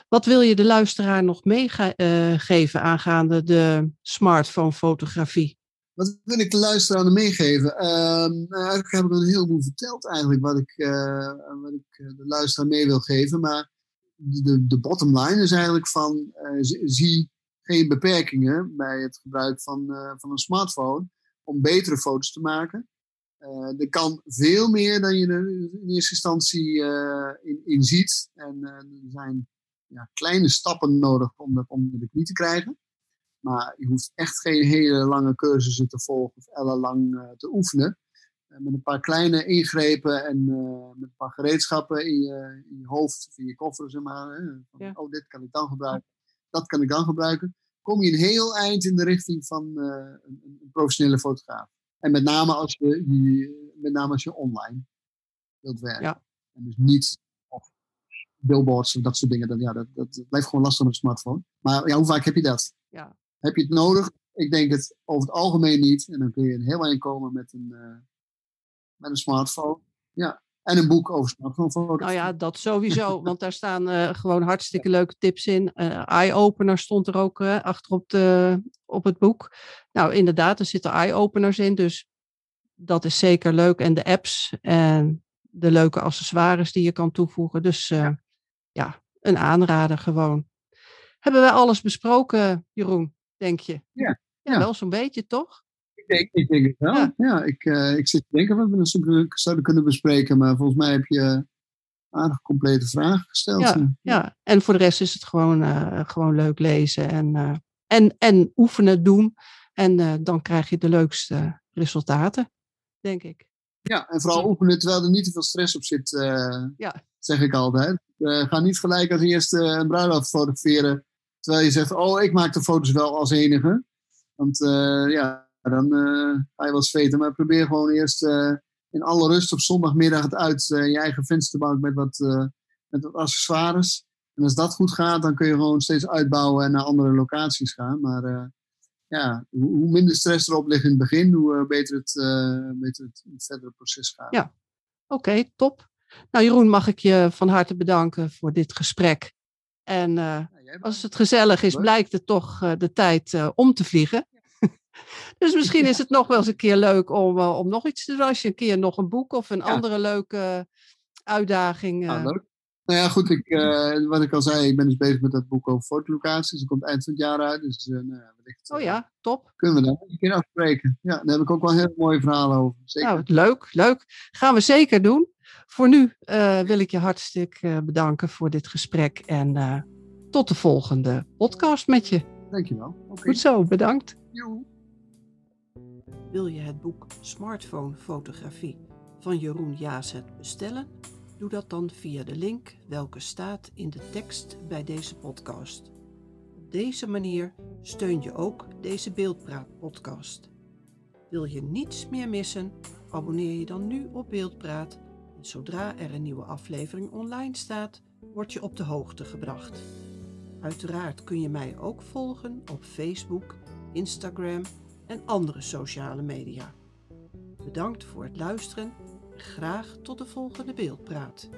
Wat wil je de luisteraar nog meegeven uh, aangaande de smartphone fotografie? Wat wil ik de luisteraar meegeven? Eigenlijk uh, heb ik al een heleboel verteld eigenlijk wat ik, uh, wat ik de luisteraar mee wil geven. Maar de, de bottom line is eigenlijk van uh, zie geen beperkingen bij het gebruik van, uh, van een smartphone om betere foto's te maken. Uh, er kan veel meer dan je er in eerste instantie uh, in, in ziet. En uh, er zijn ja, kleine stappen nodig om dat onder de knie te krijgen. Maar je hoeft echt geen hele lange cursussen te volgen of ellenlang uh, te oefenen. Uh, met een paar kleine ingrepen en uh, met een paar gereedschappen in je, in je hoofd of in je koffer, zeg maar. Hè, van, ja. Oh, dit kan ik dan gebruiken, dat kan ik dan gebruiken. Kom je een heel eind in de richting van uh, een, een professionele fotograaf. En met name als je, je, met name als je online wilt werken. Ja. En dus niet op billboards of dat soort dingen. Dat, ja, dat, dat blijft gewoon lastig met een smartphone. Maar ja, hoe vaak heb je dat? Ja. Heb je het nodig? Ik denk het over het algemeen niet. En dan kun je een heel eind komen met een, uh, met een smartphone. Ja. En een boek over smartphonefoto's. Nou ja, dat sowieso. Want daar staan uh, gewoon hartstikke leuke tips in. Uh, eye-opener stond er ook uh, achter op, de, op het boek. Nou, inderdaad, er zitten eye-openers in. Dus dat is zeker leuk. En de apps en de leuke accessoires die je kan toevoegen. Dus uh, ja. ja, een aanrader gewoon. Hebben wij alles besproken, Jeroen, denk je? Ja. ja, ja. Wel zo'n beetje, toch? Ik denk, ik denk het wel. Ja, ja ik, uh, ik zit te denken wat we nog zouden kunnen bespreken. Maar volgens mij heb je aardig complete vragen gesteld. Ja, ja. ja. En voor de rest is het gewoon, uh, gewoon leuk lezen en, uh, en, en oefenen, doen. En uh, dan krijg je de leukste resultaten, denk ik. Ja, en vooral oefenen terwijl er niet te veel stress op zit, uh, ja. zeg ik altijd. Uh, ga niet gelijk als eerste een bruiloft fotograferen. Terwijl je zegt, oh, ik maak de foto's wel als enige. Want uh, ja, dan uh, ga je wel zweten. Maar probeer gewoon eerst uh, in alle rust op zondagmiddag het uit. Uh, je eigen vensterbank met wat, uh, met wat accessoires. En als dat goed gaat, dan kun je gewoon steeds uitbouwen en naar andere locaties gaan. Maar uh, ja, hoe minder stress erop ligt in het begin, hoe beter het, uh, beter het, het verdere proces gaat. Ja, oké, okay, top. Nou Jeroen, mag ik je van harte bedanken voor dit gesprek. En uh, ja, als het gezellig is, blijkt het toch uh, de tijd uh, om te vliegen. Dus misschien ja. is het nog wel eens een keer leuk om, uh, om nog iets te doen. Als je een keer nog een boek of een ja. andere leuke uitdaging... Uh... Ah, leuk. Nou ja, goed. Ik, uh, wat ik al zei, ik ben dus bezig met dat boek over fotolocaties. Dat komt eind van het jaar uit. Dus, uh, nou, wellicht, uh, oh ja, top. Kunnen we daar een keer afspreken. Ja, daar heb ik ook wel heel mooie verhalen over. Zeker. Nou, leuk, leuk. Gaan we zeker doen. Voor nu uh, wil ik je hartstikke uh, bedanken voor dit gesprek. En uh, tot de volgende podcast met je. Dankjewel. Okay. Goed zo, bedankt. Joe. Wil je het boek Smartphone Fotografie van Jeroen Jazet bestellen? Doe dat dan via de link welke staat in de tekst bij deze podcast. Op deze manier steun je ook deze Beeldpraat podcast. Wil je niets meer missen? Abonneer je dan nu op Beeldpraat. Zodra er een nieuwe aflevering online staat, word je op de hoogte gebracht. Uiteraard kun je mij ook volgen op Facebook, Instagram en andere sociale media. Bedankt voor het luisteren en graag tot de volgende Beeldpraat.